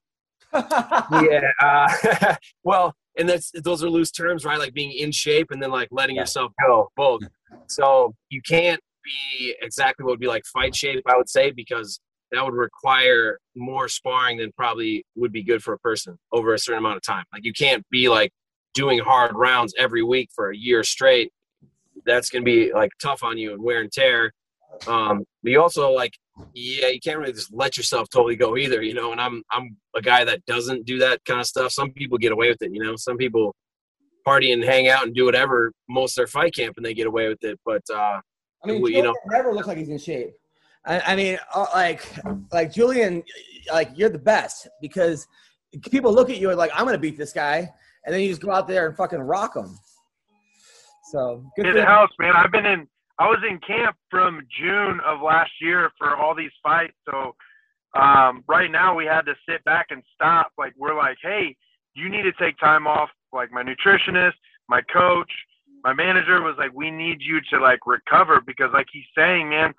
yeah. Uh, well, and that's those are loose terms, right? Like being in shape and then like letting yeah. yourself go. Both. So you can't be exactly what would be like fight shape, I would say, because that would require more sparring than probably would be good for a person over a certain amount of time. Like you can't be like doing hard rounds every week for a year straight that's going to be like tough on you and wear and tear. Um, but you also like, yeah, you can't really just let yourself totally go either, you know? And I'm, I'm a guy that doesn't do that kind of stuff. Some people get away with it, you know, some people party and hang out and do whatever most of their fight camp and they get away with it. But, uh, I mean, you know, never looks like he's in shape. I, I mean, uh, like, like Julian, like you're the best because people look at you and like, I'm going to beat this guy. And then you just go out there and fucking rock them. So good in the house, man. I've been in, I was in camp from June of last year for all these fights. So um, right now we had to sit back and stop. Like, we're like, hey, you need to take time off. Like my nutritionist, my coach, my manager was like, we need you to like recover because like he's saying, man,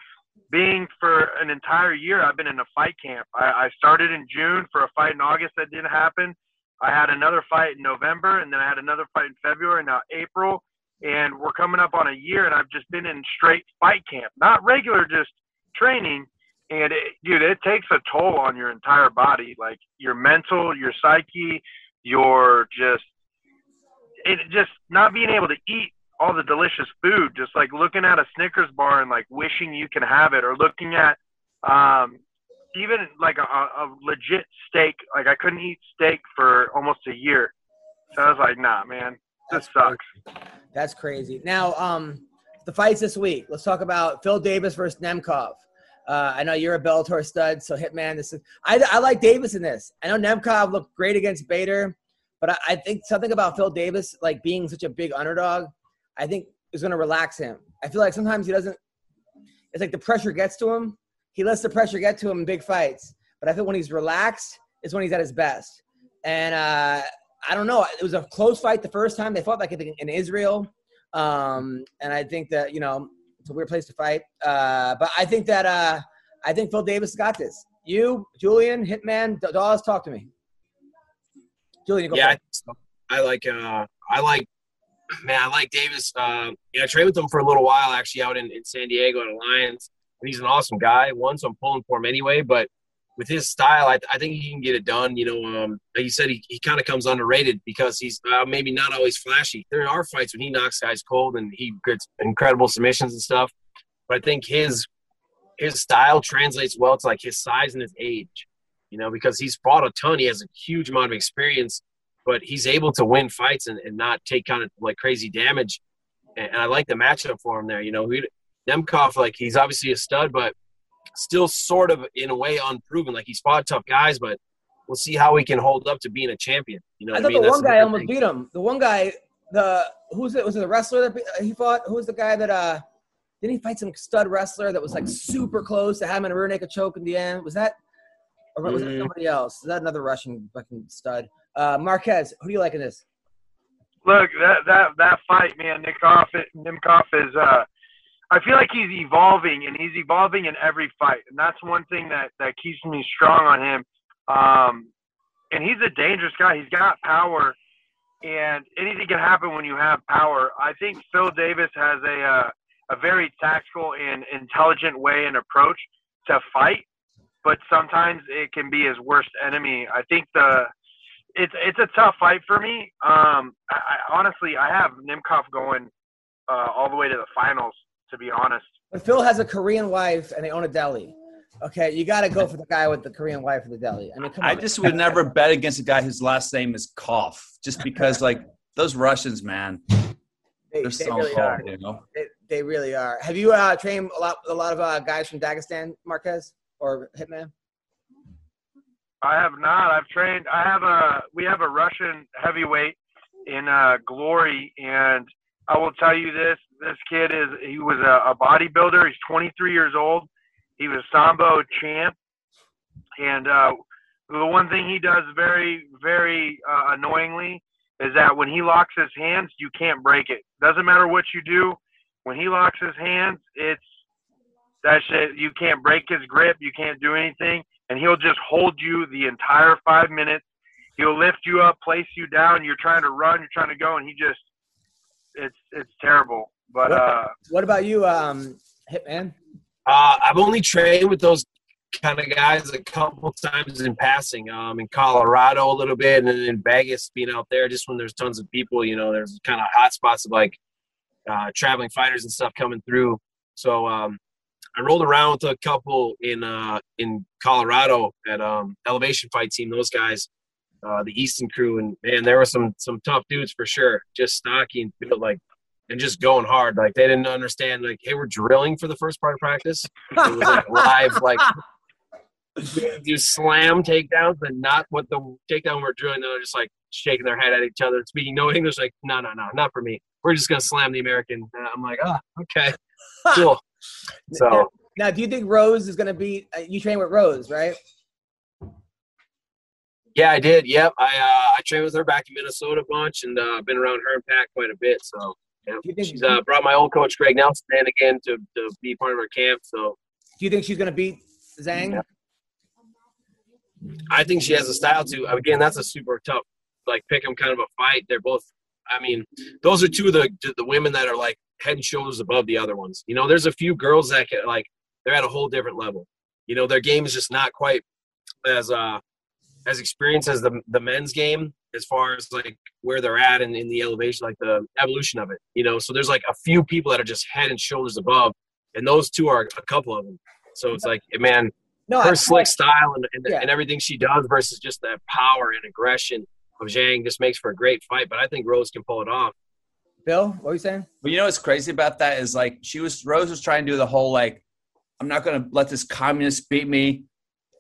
being for an entire year, I've been in a fight camp. I, I started in June for a fight in August that didn't happen. I had another fight in November and then I had another fight in February and now April. And we're coming up on a year, and I've just been in straight fight camp, not regular, just training. And, it, dude, it takes a toll on your entire body, like your mental, your psyche, your just it just not being able to eat all the delicious food, just like looking at a Snickers bar and like wishing you can have it or looking at um, even like a, a legit steak. Like I couldn't eat steak for almost a year. So I was like, nah, man. That sucks. That's crazy. Now, um, the fights this week. Let's talk about Phil Davis versus Nemkov. Uh, I know you're a Bellator stud, so Hitman, this is I, I like Davis in this. I know Nemkov looked great against Bader, but I, I think something about Phil Davis, like being such a big underdog, I think is going to relax him. I feel like sometimes he doesn't – it's like the pressure gets to him. He lets the pressure get to him in big fights. But I think when he's relaxed, it's when he's at his best. And uh, – I don't know. It was a close fight the first time. They fought like in Israel. Um, and I think that, you know, it's a weird place to fight. Uh, but I think that uh, I think Phil Davis got this. You, Julian, Hitman, Dawes, talk to me. Julian, you go yeah, first. I, I like uh, – I like – man, I like Davis. Uh, yeah, I trained with him for a little while actually out in, in San Diego at Alliance. And he's an awesome guy. One, so I'm pulling for him anyway. But with his style, I, th- I think he can get it done. You know, um, like you said, he, he kind of comes underrated because he's uh, maybe not always flashy. There are fights when he knocks guys cold and he gets incredible submissions and stuff. But I think his his style translates well to, like, his size and his age, you know, because he's fought a ton. He has a huge amount of experience, but he's able to win fights and, and not take kind of, like, crazy damage. And, and I like the matchup for him there. You know, Nemkov, like, he's obviously a stud, but still sort of in a way unproven. Like, he's fought tough guys, but we'll see how he can hold up to being a champion. You know, I what thought I mean? The one That's guy almost thing. beat him. The one guy, the who's it? Was it the wrestler that he fought? Who was the guy that uh? Didn't he fight some stud wrestler that was like super close to having a rear naked choke in the end? Was that or was mm. that somebody else? Is that another Russian fucking stud? Uh, Marquez, who do you like in this? Look, that that that fight, man. Nemkov, Nemkov is uh. I feel like he's evolving, and he's evolving in every fight. And that's one thing that, that keeps me strong on him. Um, and he's a dangerous guy. He's got power, and anything can happen when you have power. I think Phil Davis has a uh, a very tactical and intelligent way and approach to fight, but sometimes it can be his worst enemy. I think the it's it's a tough fight for me. Um, I, I, honestly, I have Nemkov going uh, all the way to the finals, to be honest. But Phil has a Korean wife and they own a deli. Okay, you got to go for the guy with the Korean wife and the deli. I mean, come on. I just would never bet against a guy whose last name is Koff, just because, like, those Russians, man, they, they're so really hard, you know? They, they really are. Have you uh, trained a lot, a lot of uh, guys from Dagestan, Marquez, or Hitman? I have not. I've trained. I have a. We have a Russian heavyweight in uh, Glory, and I will tell you this. This kid is – he was a, a bodybuilder. He's twenty-three years old. He was Sambo champ. And uh, the one thing he does very, very uh, annoyingly is that when he locks his hands, you can't break it. Doesn't matter what you do. When he locks his hands, it's – that shit, you can't break his grip. You can't do anything. And he'll just hold you the entire five minutes. He'll lift you up, place you down. You're trying to run. You're trying to go, and he just – it's it's terrible. But what, uh, what about you, um, Hitman? Uh, I've only trained with those kind of guys a couple times in passing, um, in Colorado a little bit, and then in Vegas being out there just when there's tons of people. You know, there's kind of hot spots of like uh, traveling fighters and stuff coming through. So um, I rolled around with a couple in uh, in Colorado at um, Elevation Fight Team. Those guys, uh, the Easton crew, and man, there were some some tough dudes for sure. Just stocky and you know, like. And just going hard, like they didn't understand. Like, hey, we're drilling for the first part of practice. It was like live, like do slam takedowns, but not what the takedown we're drilling. They're just like shaking their head at each other, speaking no English. Like, no, no, no, not for me. We're just gonna slam the American. And I'm like, ah, oh, okay, cool. So now, do you think Rose is gonna be? Uh, you train with Rose, right? Yeah, I did. Yep, I uh, I trained with her back in Minnesota a bunch, and uh, been around her and Pat quite a bit. So. Yeah. She's uh, brought my old coach, Greg Nelson, in again to, to be part of her camp. So, do you think she's going to beat Zhang? Yeah. I think she has a style to. Again, that's a super tough, like, pick 'em kind of a fight. They're both – I mean, those are two of the, the women that are, like, head and shoulders above the other ones. You know, there's a few girls that can, like, they're at a whole different level. You know, their game is just not quite as uh, as experienced as the the men's game. As far as like where they're at and in the elevation, like the evolution of it, you know? So there's like a few people that are just head and shoulders above, and those two are a couple of them. So it's like, man, no, her slick style and and, yeah. and everything she does versus just that power and aggression of Zhang just makes for a great fight. But I think Rose can pull it off. Bill, what are you saying? Well, you know, what's crazy about that is like, she was, Rose was trying to do the whole, like, I'm not going to let this communist beat me.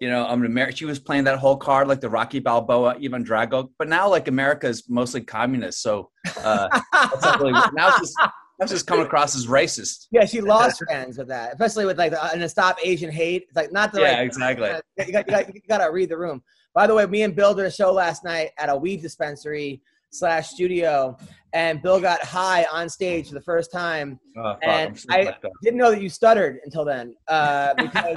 You know, I'm American. She was playing that whole card, like the Rocky Balboa, Ivan Drago. But now, like, America is mostly communist, so uh, that's not really good. Now it's just, that's just coming across as racist. Yeah, she lost fans with that, especially with like the, and the Stop Asian Hate. It's like not the yeah, like, exactly. You got, you got, you got to read the room. By the way, me and Bill did a show last night at a weed dispensary slash studio, and Bill got high on stage for the first time, oh, and I like didn't know that you stuttered until then. Uh, because,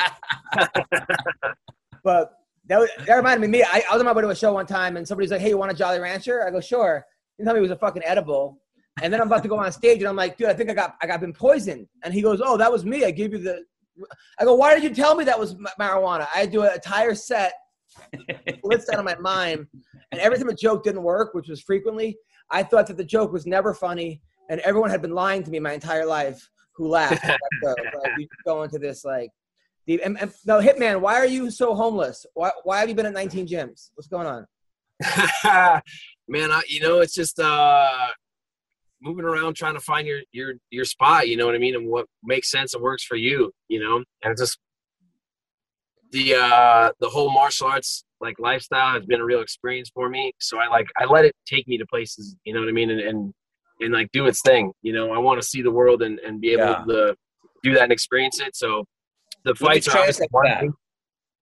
but that, was, that reminded me of me. I, I was on my way to a show one time, and somebody's like, "Hey, you want a Jolly Rancher?" I go, "Sure." He told me it was a fucking edible, and then I'm about to go on stage, and I'm like, "Dude, I think I got I got been poisoned." And he goes, "Oh, that was me. I gave you the." I go, "Why did you tell me that was marijuana?" I do an entire set. Blitzed out of my mind, and every time a joke didn't work, which was frequently, I thought that the joke was never funny, and everyone had been lying to me my entire life who laughed. So, like, you go into this like deep. And, and no, Hitman, why are you so homeless? Why why have you been at nineteen gyms? What's going on? Man, I, you know, it's just uh, moving around, trying to find your your your spot. You know what I mean, and what makes sense and works for you. You know, and it's just. The uh, the whole martial arts like lifestyle has been a real experience for me. So I like I let it take me to places, you know what I mean, and and, and like do its thing. You know, I want to see the world and, and be able yeah. to do that and experience it. So the fights are obviously one.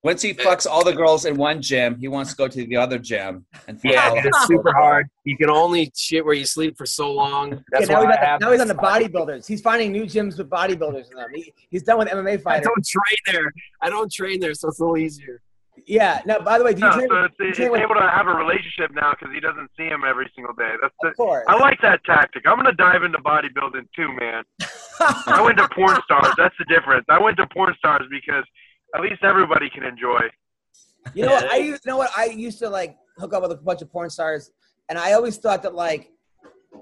Once he fucks all the girls in one gym, he wants to go to the other gym. And yeah, it's super hard. You can only shit where you sleep for so long. That's yeah, now, why he's I have the, now he's on the bodybuilders. He's finding new gyms with bodybuilders in them. He, he's done with M M A fighters. I don't train there. I don't train there, so it's a little easier. Yeah. Now, by the way, do you no, train, so it's, do you train it's able to have a relationship now because he doesn't see him every single day. That's the, of course. I like that tactic. I'm going to dive into bodybuilding too, man. I went to porn stars. That's the difference. I went to porn stars because – at least everybody can enjoy. You know what? I you know what I used to like hook up with a bunch of porn stars, and I always thought that like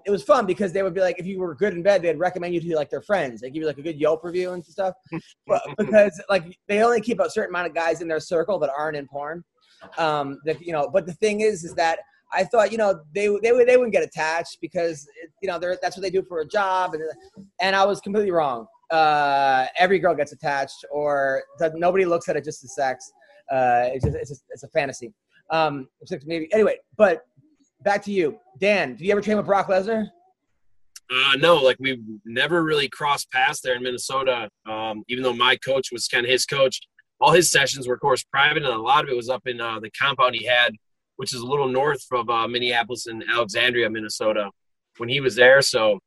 it was fun because they would be like, if you were good in bed, they'd recommend you to like their friends. They give you like a good Yelp review and stuff, but because like they only keep a certain amount of guys in their circle that aren't in porn. Um, that you know, but the thing is, is that I thought you know they they would they wouldn't get attached because you know they're that's what they do for a job, and and I was completely wrong. Uh, every girl gets attached, or nobody looks at it just as sex. Uh, it's just, it's just, it's a fantasy. Um, maybe anyway. But back to you, Dan. Did you ever train with Brock Lesnar? Uh, no, like we never really crossed paths there in Minnesota. Um, even though my coach was kind of his coach, all his sessions were, of course, private, and a lot of it was up in uh, the compound he had, which is a little north of uh, Minneapolis and Alexandria, Minnesota, when he was there. So.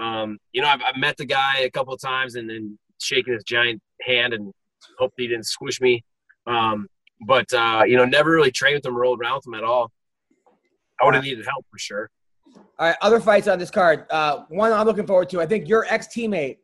Um, you know, I've, I've met the guy a couple of times and then shaking his giant hand and hoped he didn't squish me. Um, but, uh, you know, never really trained with him, rolled around with him at all. I would have needed help for sure. All right, other fights on this card. Uh, one I'm looking forward to. I think your ex-teammate,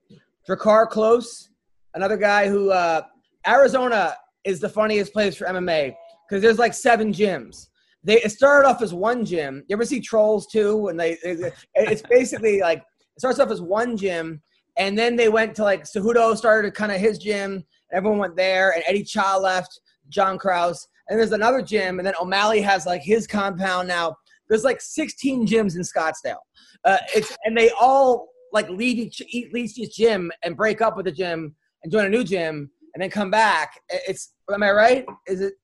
Drakkar Close, another guy who uh, – Arizona is the funniest place for M M A because there's like seven gyms. They, it started off as one gym. You ever see Trolls two? And they, they, it's basically like – It starts off as one gym, and then they went to, like, Cejudo started kind of his gym. Everyone went there, and Eddie Cha left, John Krause. And there's another gym, and then O'Malley has, like, his compound now. There's, like, sixteen gyms in Scottsdale. Uh, it's and they all, like, leave each, leave each gym and break up with the gym and join a new gym and then come back. It's am I right? Is it?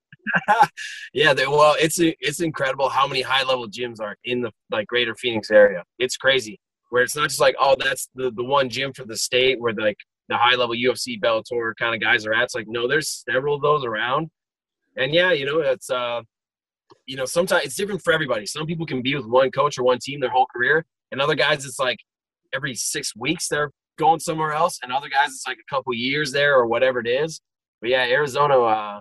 Yeah, they, well, it's it's incredible how many high-level gyms are in the, like, greater Phoenix area. It's crazy, where it's not just like, oh, that's the, the one gym for the state where, the, like, the high-level U F C, Bellator kind of guys are at. It's like, no, there's several of those around. And, yeah, you know, it's uh, you know, sometimes it's different for everybody. Some people can be with one coach or one team their whole career, and other guys it's like every six weeks they're going somewhere else, and other guys it's like a couple years there or whatever it is. But, yeah, Arizona, uh,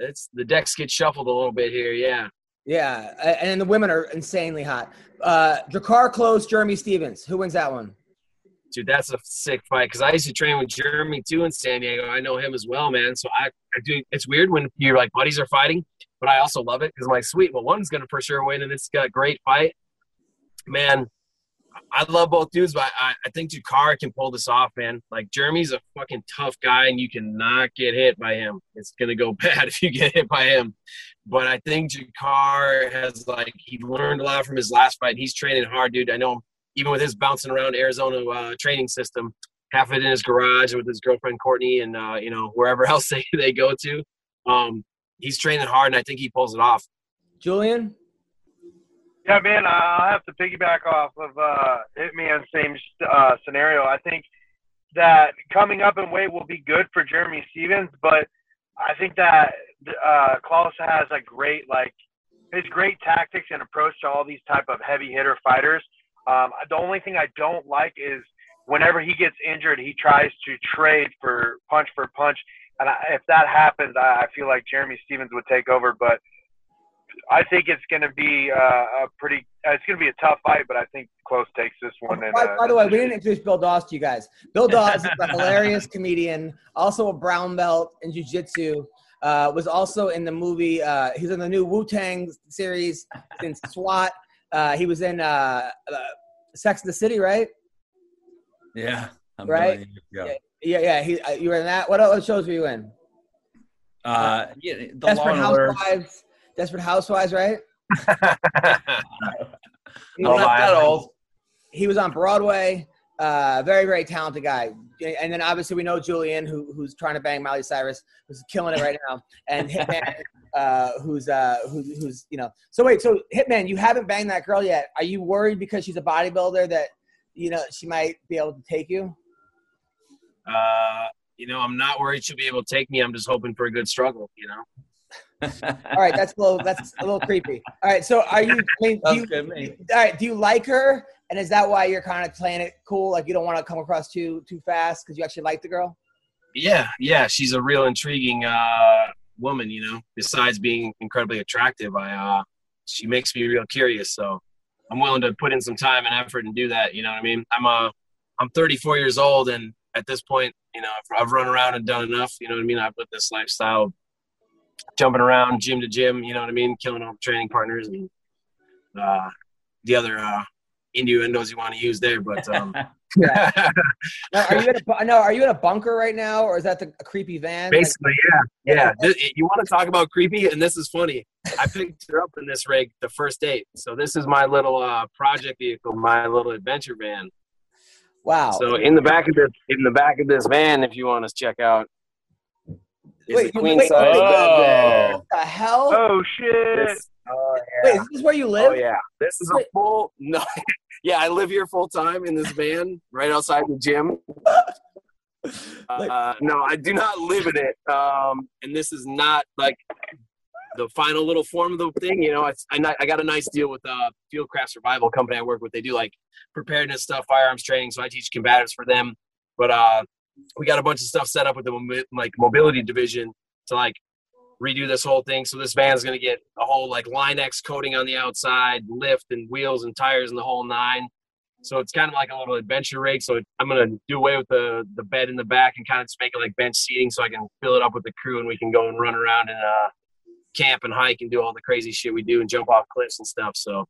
it's the decks get shuffled a little bit here, yeah. Yeah, and the women are insanely hot. Uh, Drakkar Klose, Jeremy Stevens. Who wins that one? Dude, that's a sick fight because I used to train with Jeremy, too, in San Diego. I know him as well, man. So, I, I do. It's weird when you're like buddies are fighting, but I also love it because I'm like, sweet, well, one's going to for sure win, and it's got a great fight. Man, I love both dudes, but I, I think Drakkar can pull this off, man. Like, Jeremy's a fucking tough guy, and you cannot get hit by him. It's going to go bad if you get hit by him. But I think Drakkar has, like, he learned a lot from his last fight. He's training hard, dude. I know him, even with his bouncing around Arizona uh, training system, half of it in his garage with his girlfriend Courtney and, uh, you know, wherever else they, they go to. Um, he's training hard, and I think he pulls it off. Julian? Yeah, man, I'll have to piggyback off of uh, Hitman's same uh, scenario. I think that coming up in weight will be good for Jeremy Stevens, but I think that uh, Klose has a great, like, his great tactics and approach to all these type of heavy hitter fighters. Um, the only thing I don't like is whenever he gets injured, he tries to trade for punch for punch, and I, if that happens, I, I feel like Jeremy Stevens would take over, but I think it's going to be uh, a pretty uh, – it's going to be a tough fight, but I think Klose takes this one. And, uh, by, by the way, we didn't introduce Bill Doss to you guys. Bill Doss is a hilarious comedian, also a brown belt in jiu-jitsu, uh, was also in the movie uh, – he's in the new Wu-Tang series since SWAT. Uh, he was in uh, uh, Sex and the City, right? Yeah. I'm right? Yeah, yeah. yeah he, uh, you were in that. What other shows were you in? Uh, yeah, the Desperate Housewives. Desperate Housewives, right? Not that old. He was on Broadway. Uh, very, very talented guy. And then obviously we know Julian, who who's trying to bang Miley Cyrus, who's killing it right now. And Hitman, uh, who's uh, who, who's you know. So wait, so Hitman, you haven't banged that girl yet. Are you worried because she's a bodybuilder that you know she might be able to take you? Uh, you know, I'm not worried she'll be able to take me. I'm just hoping for a good struggle, you know. All right, that's a little that's a little creepy. All right, so are you, I mean, do you good, all right, do you like her? And is that why you're kind of playing it cool? Like you don't want to come across too too fast because you actually like the girl? Yeah, yeah. She's a real intriguing uh, woman, you know. Besides being incredibly attractive, I uh, she makes me real curious. So I'm willing to put in some time and effort and do that, you know what I mean? I'm uh, I'm thirty-four years old, and at this point, you know, I've run around and done enough, you know what I mean? I've lived this lifestyle jumping around gym to gym, you know what I mean, killing all the training partners and uh, the other uh, innuendos you want to use there. But um, yeah. Now, are you in a no? Are you in a bunker right now, or is that the a creepy van? Basically, like, yeah, yeah. yeah. This, you want to talk about creepy, and this is funny. I picked her up in this rig the first date, so this is my little uh, project vehicle, my little adventure van. Wow! So in the back of this, in the back of this van, if you want us to check out. Wait, wait, wait, oh. What the hell? Oh, shit. This, oh, yeah. Wait, is this where you live? Oh, yeah. This is wait. a full – no. Yeah, I live here full time in this van right outside the gym. Uh, no, I do not live in it. Um, and this is not, like, the final little form of the thing. You know, I, I, not, I got a nice deal with uh, Fieldcraft Survival Company I work with. They do, like, preparedness stuff, firearms training, so I teach combatives for them. But – uh we got a bunch of stuff set up with the like mobility division to like redo this whole thing. So this van's going to get a whole like Line X coating on the outside, lift and wheels and tires and the whole nine. So it's kind of like a little adventure rig. So it, I'm going to do away with the, the bed in the back and kind of just make it like bench seating so I can fill it up with the crew and we can go and run around and uh, camp and hike and do all the crazy shit we do and jump off cliffs and stuff. So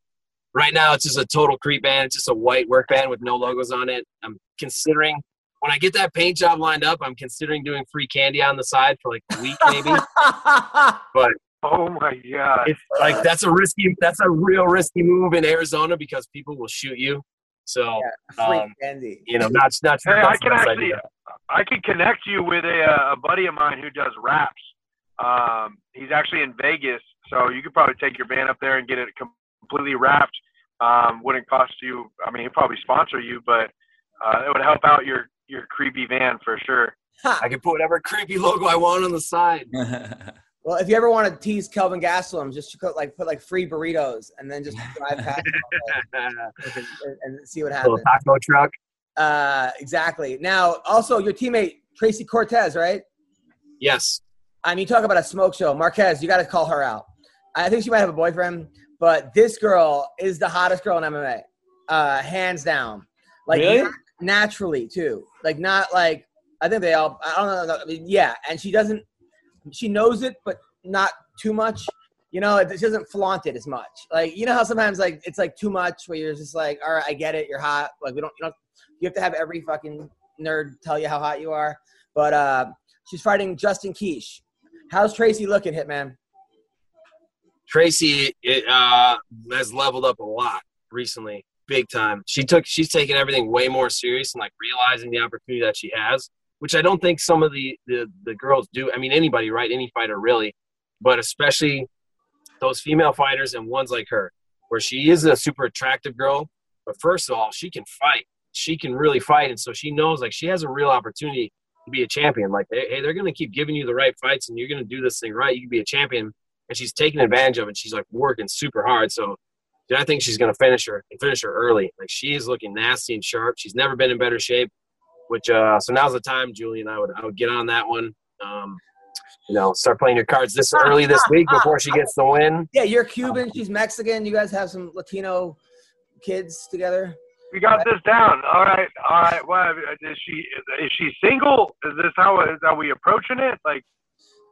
Right now, it's just a total creep band. It's just a white work band with no logos on it. I'm considering, when I get that paint job lined up, I'm considering doing free candy on the side for like a week maybe. But oh my god, it's like that's a risky, that's a real risky move in Arizona because people will shoot you. So yeah, free um, candy. You know, not not. Hey, I can actually, idea. I can connect you with a, a buddy of mine who does raps. Um, he's actually in Vegas, so you could probably take your band up there and get it completely wrapped. Um, wouldn't cost you. I mean, he'd probably sponsor you, but uh, it would help out your your creepy van for sure. Huh. I could put whatever creepy logo I want on the side. Well, if you ever want to tease Kelvin Gastelum, just put like put like free burritos and then just drive past and, and see what happens. Little taco truck. Uh, exactly. Now, also your teammate Tracy Cortez, right? Yes. I mean, you talk about a smoke show. Marquez, you got to call her out. I think she might have a boyfriend, but this girl is the hottest girl in M M A, uh, hands down. Like really? Nat- naturally too. Like not like I think they all. I don't know. I mean, yeah, and she doesn't. She knows it, but not too much. You know, it, she doesn't flaunt it as much. Like you know how sometimes like it's like too much where you're just like, all right, I get it, you're hot. Like we don't. You don't. You have to have every fucking nerd tell you how hot you are. But uh, she's fighting Justin Keesh. How's Tracy looking, Hitman? Tracy it, uh, has leveled up a lot recently, big time. She took, she's taking everything way more serious and like realizing the opportunity that she has, which I don't think some of the, the, the girls do. I mean, anybody, right? Any fighter really, but especially those female fighters and ones like her, where she is a super attractive girl, but first of all, she can fight. She can really fight. And so she knows like she has a real opportunity to be a champion. Like, hey, they're going to keep giving you the right fights and you're going to do this thing right. You can be a champion. And she's taking advantage of it. She's, like, working super hard. So, dude, I think she's going to finish her and finish her early. Like, she is looking nasty and sharp. She's never been in better shape, which uh, – so now's the time, Julian. I would I would get on that one. Um, you know, start playing your cards this early this week before she gets the win. Yeah, you're Cuban. She's Mexican. You guys have some Latino kids together. We got this down. All right. All right. Well, is she is she single? Is this how – are we approaching it? Like –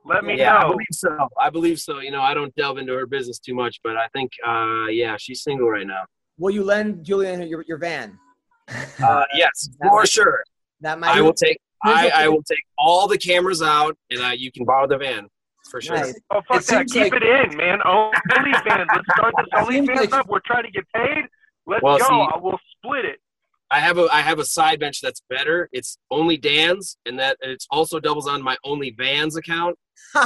Let me yeah, know. I believe so. I believe so. You know, I don't delve into her business too much, but I think, uh, yeah, she's single right now. Will you lend Julian your your van? Uh, yes, for might, sure. That might. I will take. I, I will take all the cameras out, and I, you can borrow the van for sure. Nice. Oh fuck it that! Keep like, it in, man. OnlyFans. Let's start this OnlyFans like, up. We're trying to get paid. Let's well, go. See, we'll split it. I have a I have a side bench that's better. It's Only Dan's, and that and it's also doubles on my Only Vans account.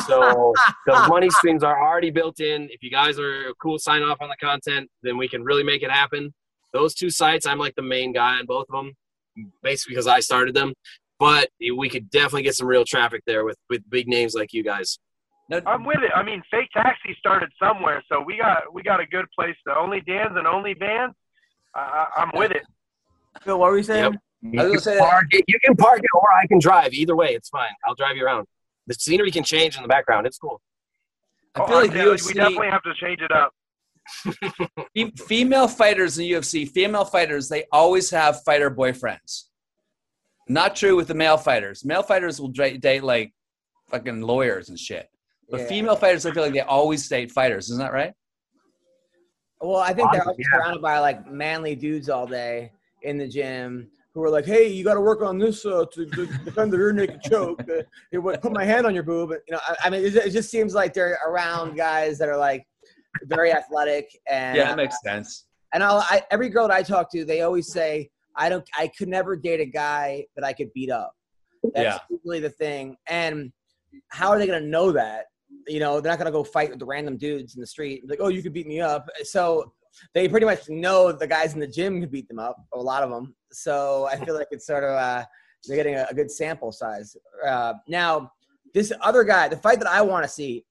So the money streams are already built in. If you guys are cool, sign off on the content, then we can really make it happen. Those two sites, I'm like the main guy on both of them, basically because I started them. But we could definitely get some real traffic there with, with big names like you guys. I'm with it. I mean, Fake Taxi started somewhere, so we got we got a good place. The Only Dan's and Only Vans, uh, I'm with it. Phil, what were you saying? Yep. I was you, can park it. you can park it or I can drive. Either way, it's fine. I'll drive you around. The scenery can change in the background. It's cool. I feel oh, like I U F C, we definitely have to change it up. Female fighters in the U F C, female fighters, they always have fighter boyfriends. Not true with the male fighters. Male fighters will date like fucking lawyers and shit. But yeah. Female fighters, I feel like they always date fighters. Isn't that right? Well, I think they're always yeah. surrounded by like manly dudes all day in the gym. Who were like, hey, you got to work on this uh, to, to defend the rear naked choke. Uh, it would put my hand on your boob. You know, I, I mean, it, it just seems like they're around guys that are like very athletic. And yeah, that makes uh, sense. And I'll, I, every girl that I talk to, they always say, I don't, I could never date a guy that I could beat up. That's yeah. really the thing. And how are they going to know that? You know, they're not going to go fight with the random dudes in the street. Like, oh, you could beat me up. So they pretty much know the guys in the gym can beat them up, a lot of them. So I feel like it's sort of uh, they're getting a, a good sample size. Uh, now, this other guy, the fight that I want to see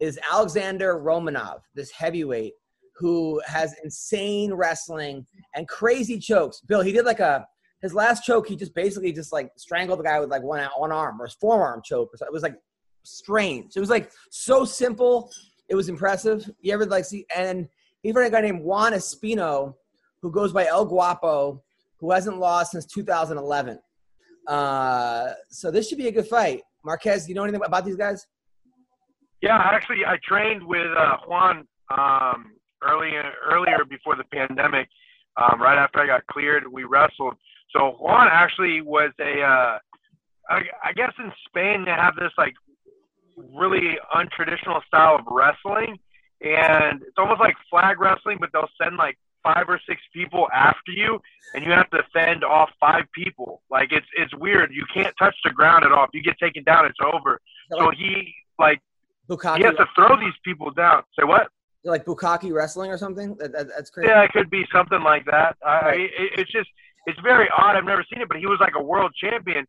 is Alexander Romanov, this heavyweight who has insane wrestling and crazy chokes. Bill, he did like a – his last choke, he just basically just like strangled the guy with like one, one arm or his forearm choke. Or it was like strange. It was like so simple. It was impressive. You ever like see – and he's got a guy named Juan Espino who goes by El Guapo, who hasn't lost since two thousand eleven. Uh, so this should be a good fight. Marquez, do you know anything about these guys? Yeah, actually, I trained with uh, Juan um, early, earlier before the pandemic. Um, right after I got cleared, we wrestled. So Juan actually was a, uh, I, I guess in Spain they have this like really untraditional style of wrestling, and it's almost like flag wrestling, but they'll send like five or six people after you, and you have to fend off five people. Like it's it's weird. You can't touch the ground at all. If you get taken down, it's over. So he like Bukkake he has to throw these people down. Say what? Like Bukkake wrestling or something? That, that, that's crazy. Yeah, it could be something like that. I, right. it, it's just it's very odd. I've never seen it, but he was like a world champion,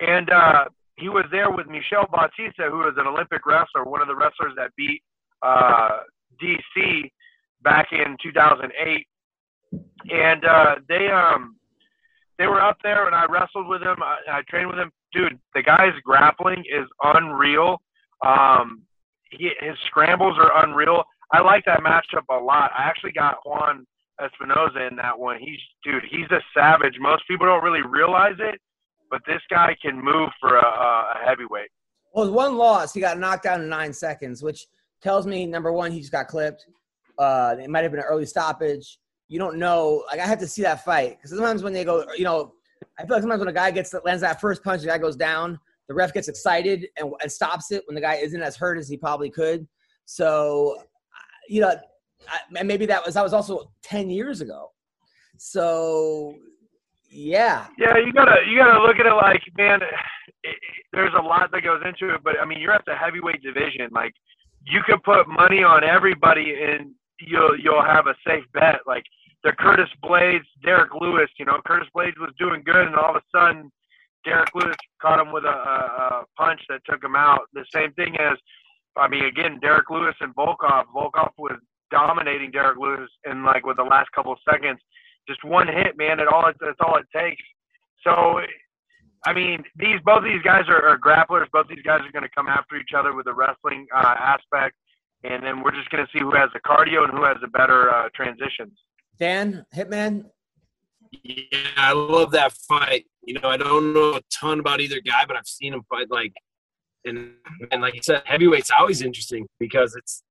and uh, he was there with Michel Bautista, who was an Olympic wrestler, one of the wrestlers that beat uh, D C back in two thousand eight. And uh, they um they were up there, and I wrestled with him. I, I trained with him, dude. The guy's grappling is unreal. Um, he, his scrambles are unreal. I like that matchup a lot. I actually got Juan Espinoza in that one. He's dude. He's a savage. Most people don't really realize it, but this guy can move for a, a heavyweight. Well, one loss, he got knocked down in nine seconds, which tells me number one, he just got clipped. Uh, it might have been an early stoppage. You don't know. Like, I have to see that fight. Because sometimes when they go, you know, I feel like sometimes when a guy gets lands that first punch, the guy goes down, the ref gets excited and, and stops it when the guy isn't as hurt as he probably could. So, you know, I, and maybe that was that was also ten years ago. So, yeah. Yeah, you gotta you gotta look at it like, man, it, it, there's a lot that goes into it. But I mean, you're at the heavyweight division. Like, you could put money on everybody and you'll you'll have a safe bet. Like the Curtis Blades, Derek Lewis, you know, Curtis Blades was doing good, and all of a sudden Derek Lewis caught him with a, a punch that took him out. The same thing as, I mean, again, Derek Lewis and Volkov. Volkov was dominating Derek Lewis in like with the last couple of seconds. Just one hit, man. It all that's all it takes. So, I mean, these both these guys are, are grapplers. Both these guys are going to come after each other with a wrestling uh, aspect. And then we're just going to see who has the cardio and who has the better uh, transitions. Dan, Hitman? Yeah, I love that fight. You know, I don't know a ton about either guy, but I've seen him fight. Like, and and like you said, heavyweight's always interesting because it's,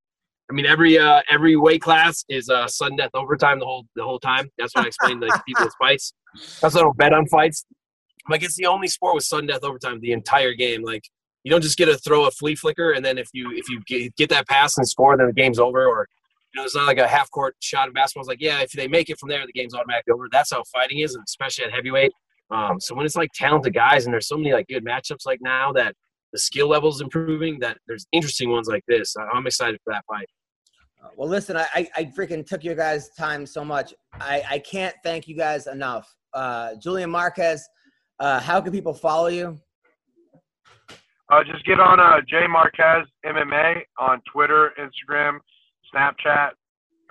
I mean, every uh, every weight class is uh, sudden death overtime the whole the whole time. That's what I explained to like, people's fights. That's why I don't bet on fights. Like, it's the only sport with sudden death overtime the entire game. Like, you don't just get to throw a flea flicker, and then if you if you get, get that pass and score, then the game's over. Or, you know, it's not like a half court shot in basketball. It's like, yeah, if they make it from there, the game's automatically over. That's how fighting is, and especially at heavyweight. Um, so when it's like talented guys, and there's so many like good matchups like now that the skill level's improving, that there's interesting ones like this. I'm excited for that fight. Well, listen, I I, I freaking took your guys' time so much. I I can't thank you guys enough. Uh, Julian Marquez, uh, how can people follow you? Uh, just get on uh, J Marquez M M A on Twitter, Instagram, Snapchat.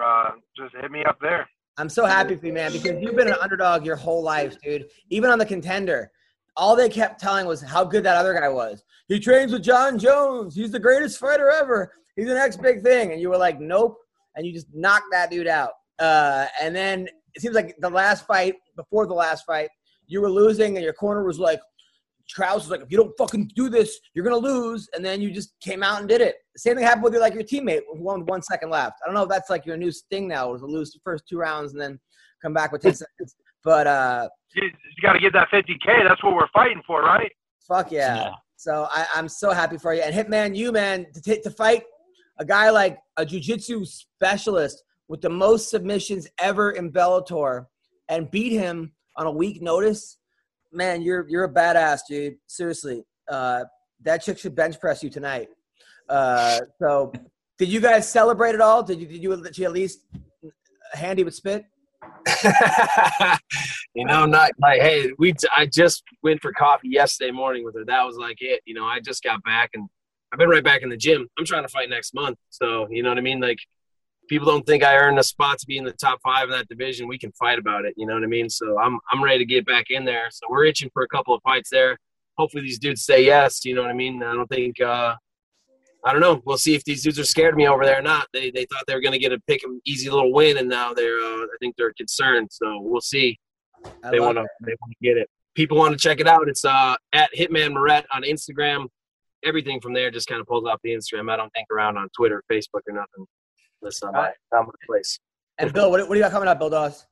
Uh, just hit me up there. I'm so happy for you, man, because you've been an underdog your whole life, dude. Even on the Contender, all they kept telling was how good that other guy was. He trains with John Jones. He's the greatest fighter ever. He's the next big thing. And you were like, nope. And you just knocked that dude out. Uh, and then it seems like the last fight, before the last fight, you were losing and your corner was like, Krause was like, if you don't fucking do this, you're going to lose. And then you just came out and did it. The same thing happened with your, like, your teammate who won one second left. I don't know if that's like your new thing now, was to lose the first two rounds and then come back with ten seconds. But uh, you, you got to get that fifty K. That's what we're fighting for, right? Fuck yeah. yeah. So I, I'm so happy for you. And Hitman, you, man, to, t- to fight a guy like a jiu-jitsu specialist with the most submissions ever in Bellator and beat him on a week notice. Man, you're you're a badass, dude. Seriously, uh, that chick should bench press you tonight. Uh, so, did you guys celebrate at all? Did you did you, did you at least handy with spit? You know, not like hey, we. T- I just went for coffee yesterday morning with her. That was like it. You know, I just got back and I've been right back in the gym. I'm trying to fight next month, so you know what I mean. Like, people don't think I earned a spot to be in the top five in that division. We can fight about it. You know what I mean? So I'm I'm ready to get back in there. So we're itching for a couple of fights there. Hopefully these dudes say yes. You know what I mean? I don't think uh, – I don't know. We'll see if these dudes are scared of me over there or not. They they thought they were going to get a pick an easy little win, and now they're uh, I think they're concerned. So we'll see. I they want to they want to get it. People want to check it out. It's uh, at Hitman Moret on Instagram. Everything from there just kind of pulls off the Instagram. I don't think around on Twitter, Facebook, or nothing. this on my, on my place. And Bill, what, what do you got coming up, Bill Doss?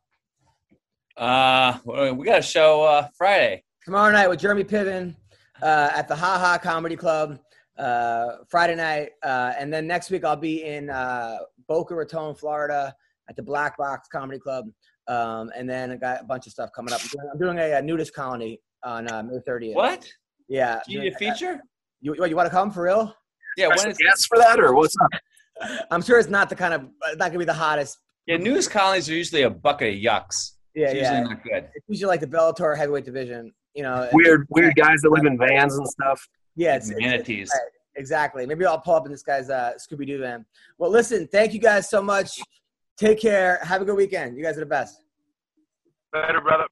Uh, we got a show uh, Friday. Tomorrow night with Jeremy Piven uh, at the Ha Ha Comedy Club. Uh, Friday night. Uh, and then next week I'll be in uh, Boca Raton, Florida at the Black Box Comedy Club. Um, and then I got a bunch of stuff coming up. I'm doing, I'm doing a, a nudist colony on uh, May thirtieth. What? Yeah. Do you need a feature? Got, you, you want to come for real? Yeah. When is guests for that or what's up? I'm sure it's not the kind of, it's not going to be the hottest. Yeah. Nudist colonies are usually a bucket of yucks. Yeah. It's usually yeah. not good. It's usually like the Bellator heavyweight division. You know, weird, weird guys that live in vans and stuff. Yeah, it's, manatees. It's, right, exactly. Maybe I'll pull up in this guy's uh, Scooby-Doo van. Well, listen, thank you guys so much. Take care. Have a good weekend. You guys are the best. Later, brother.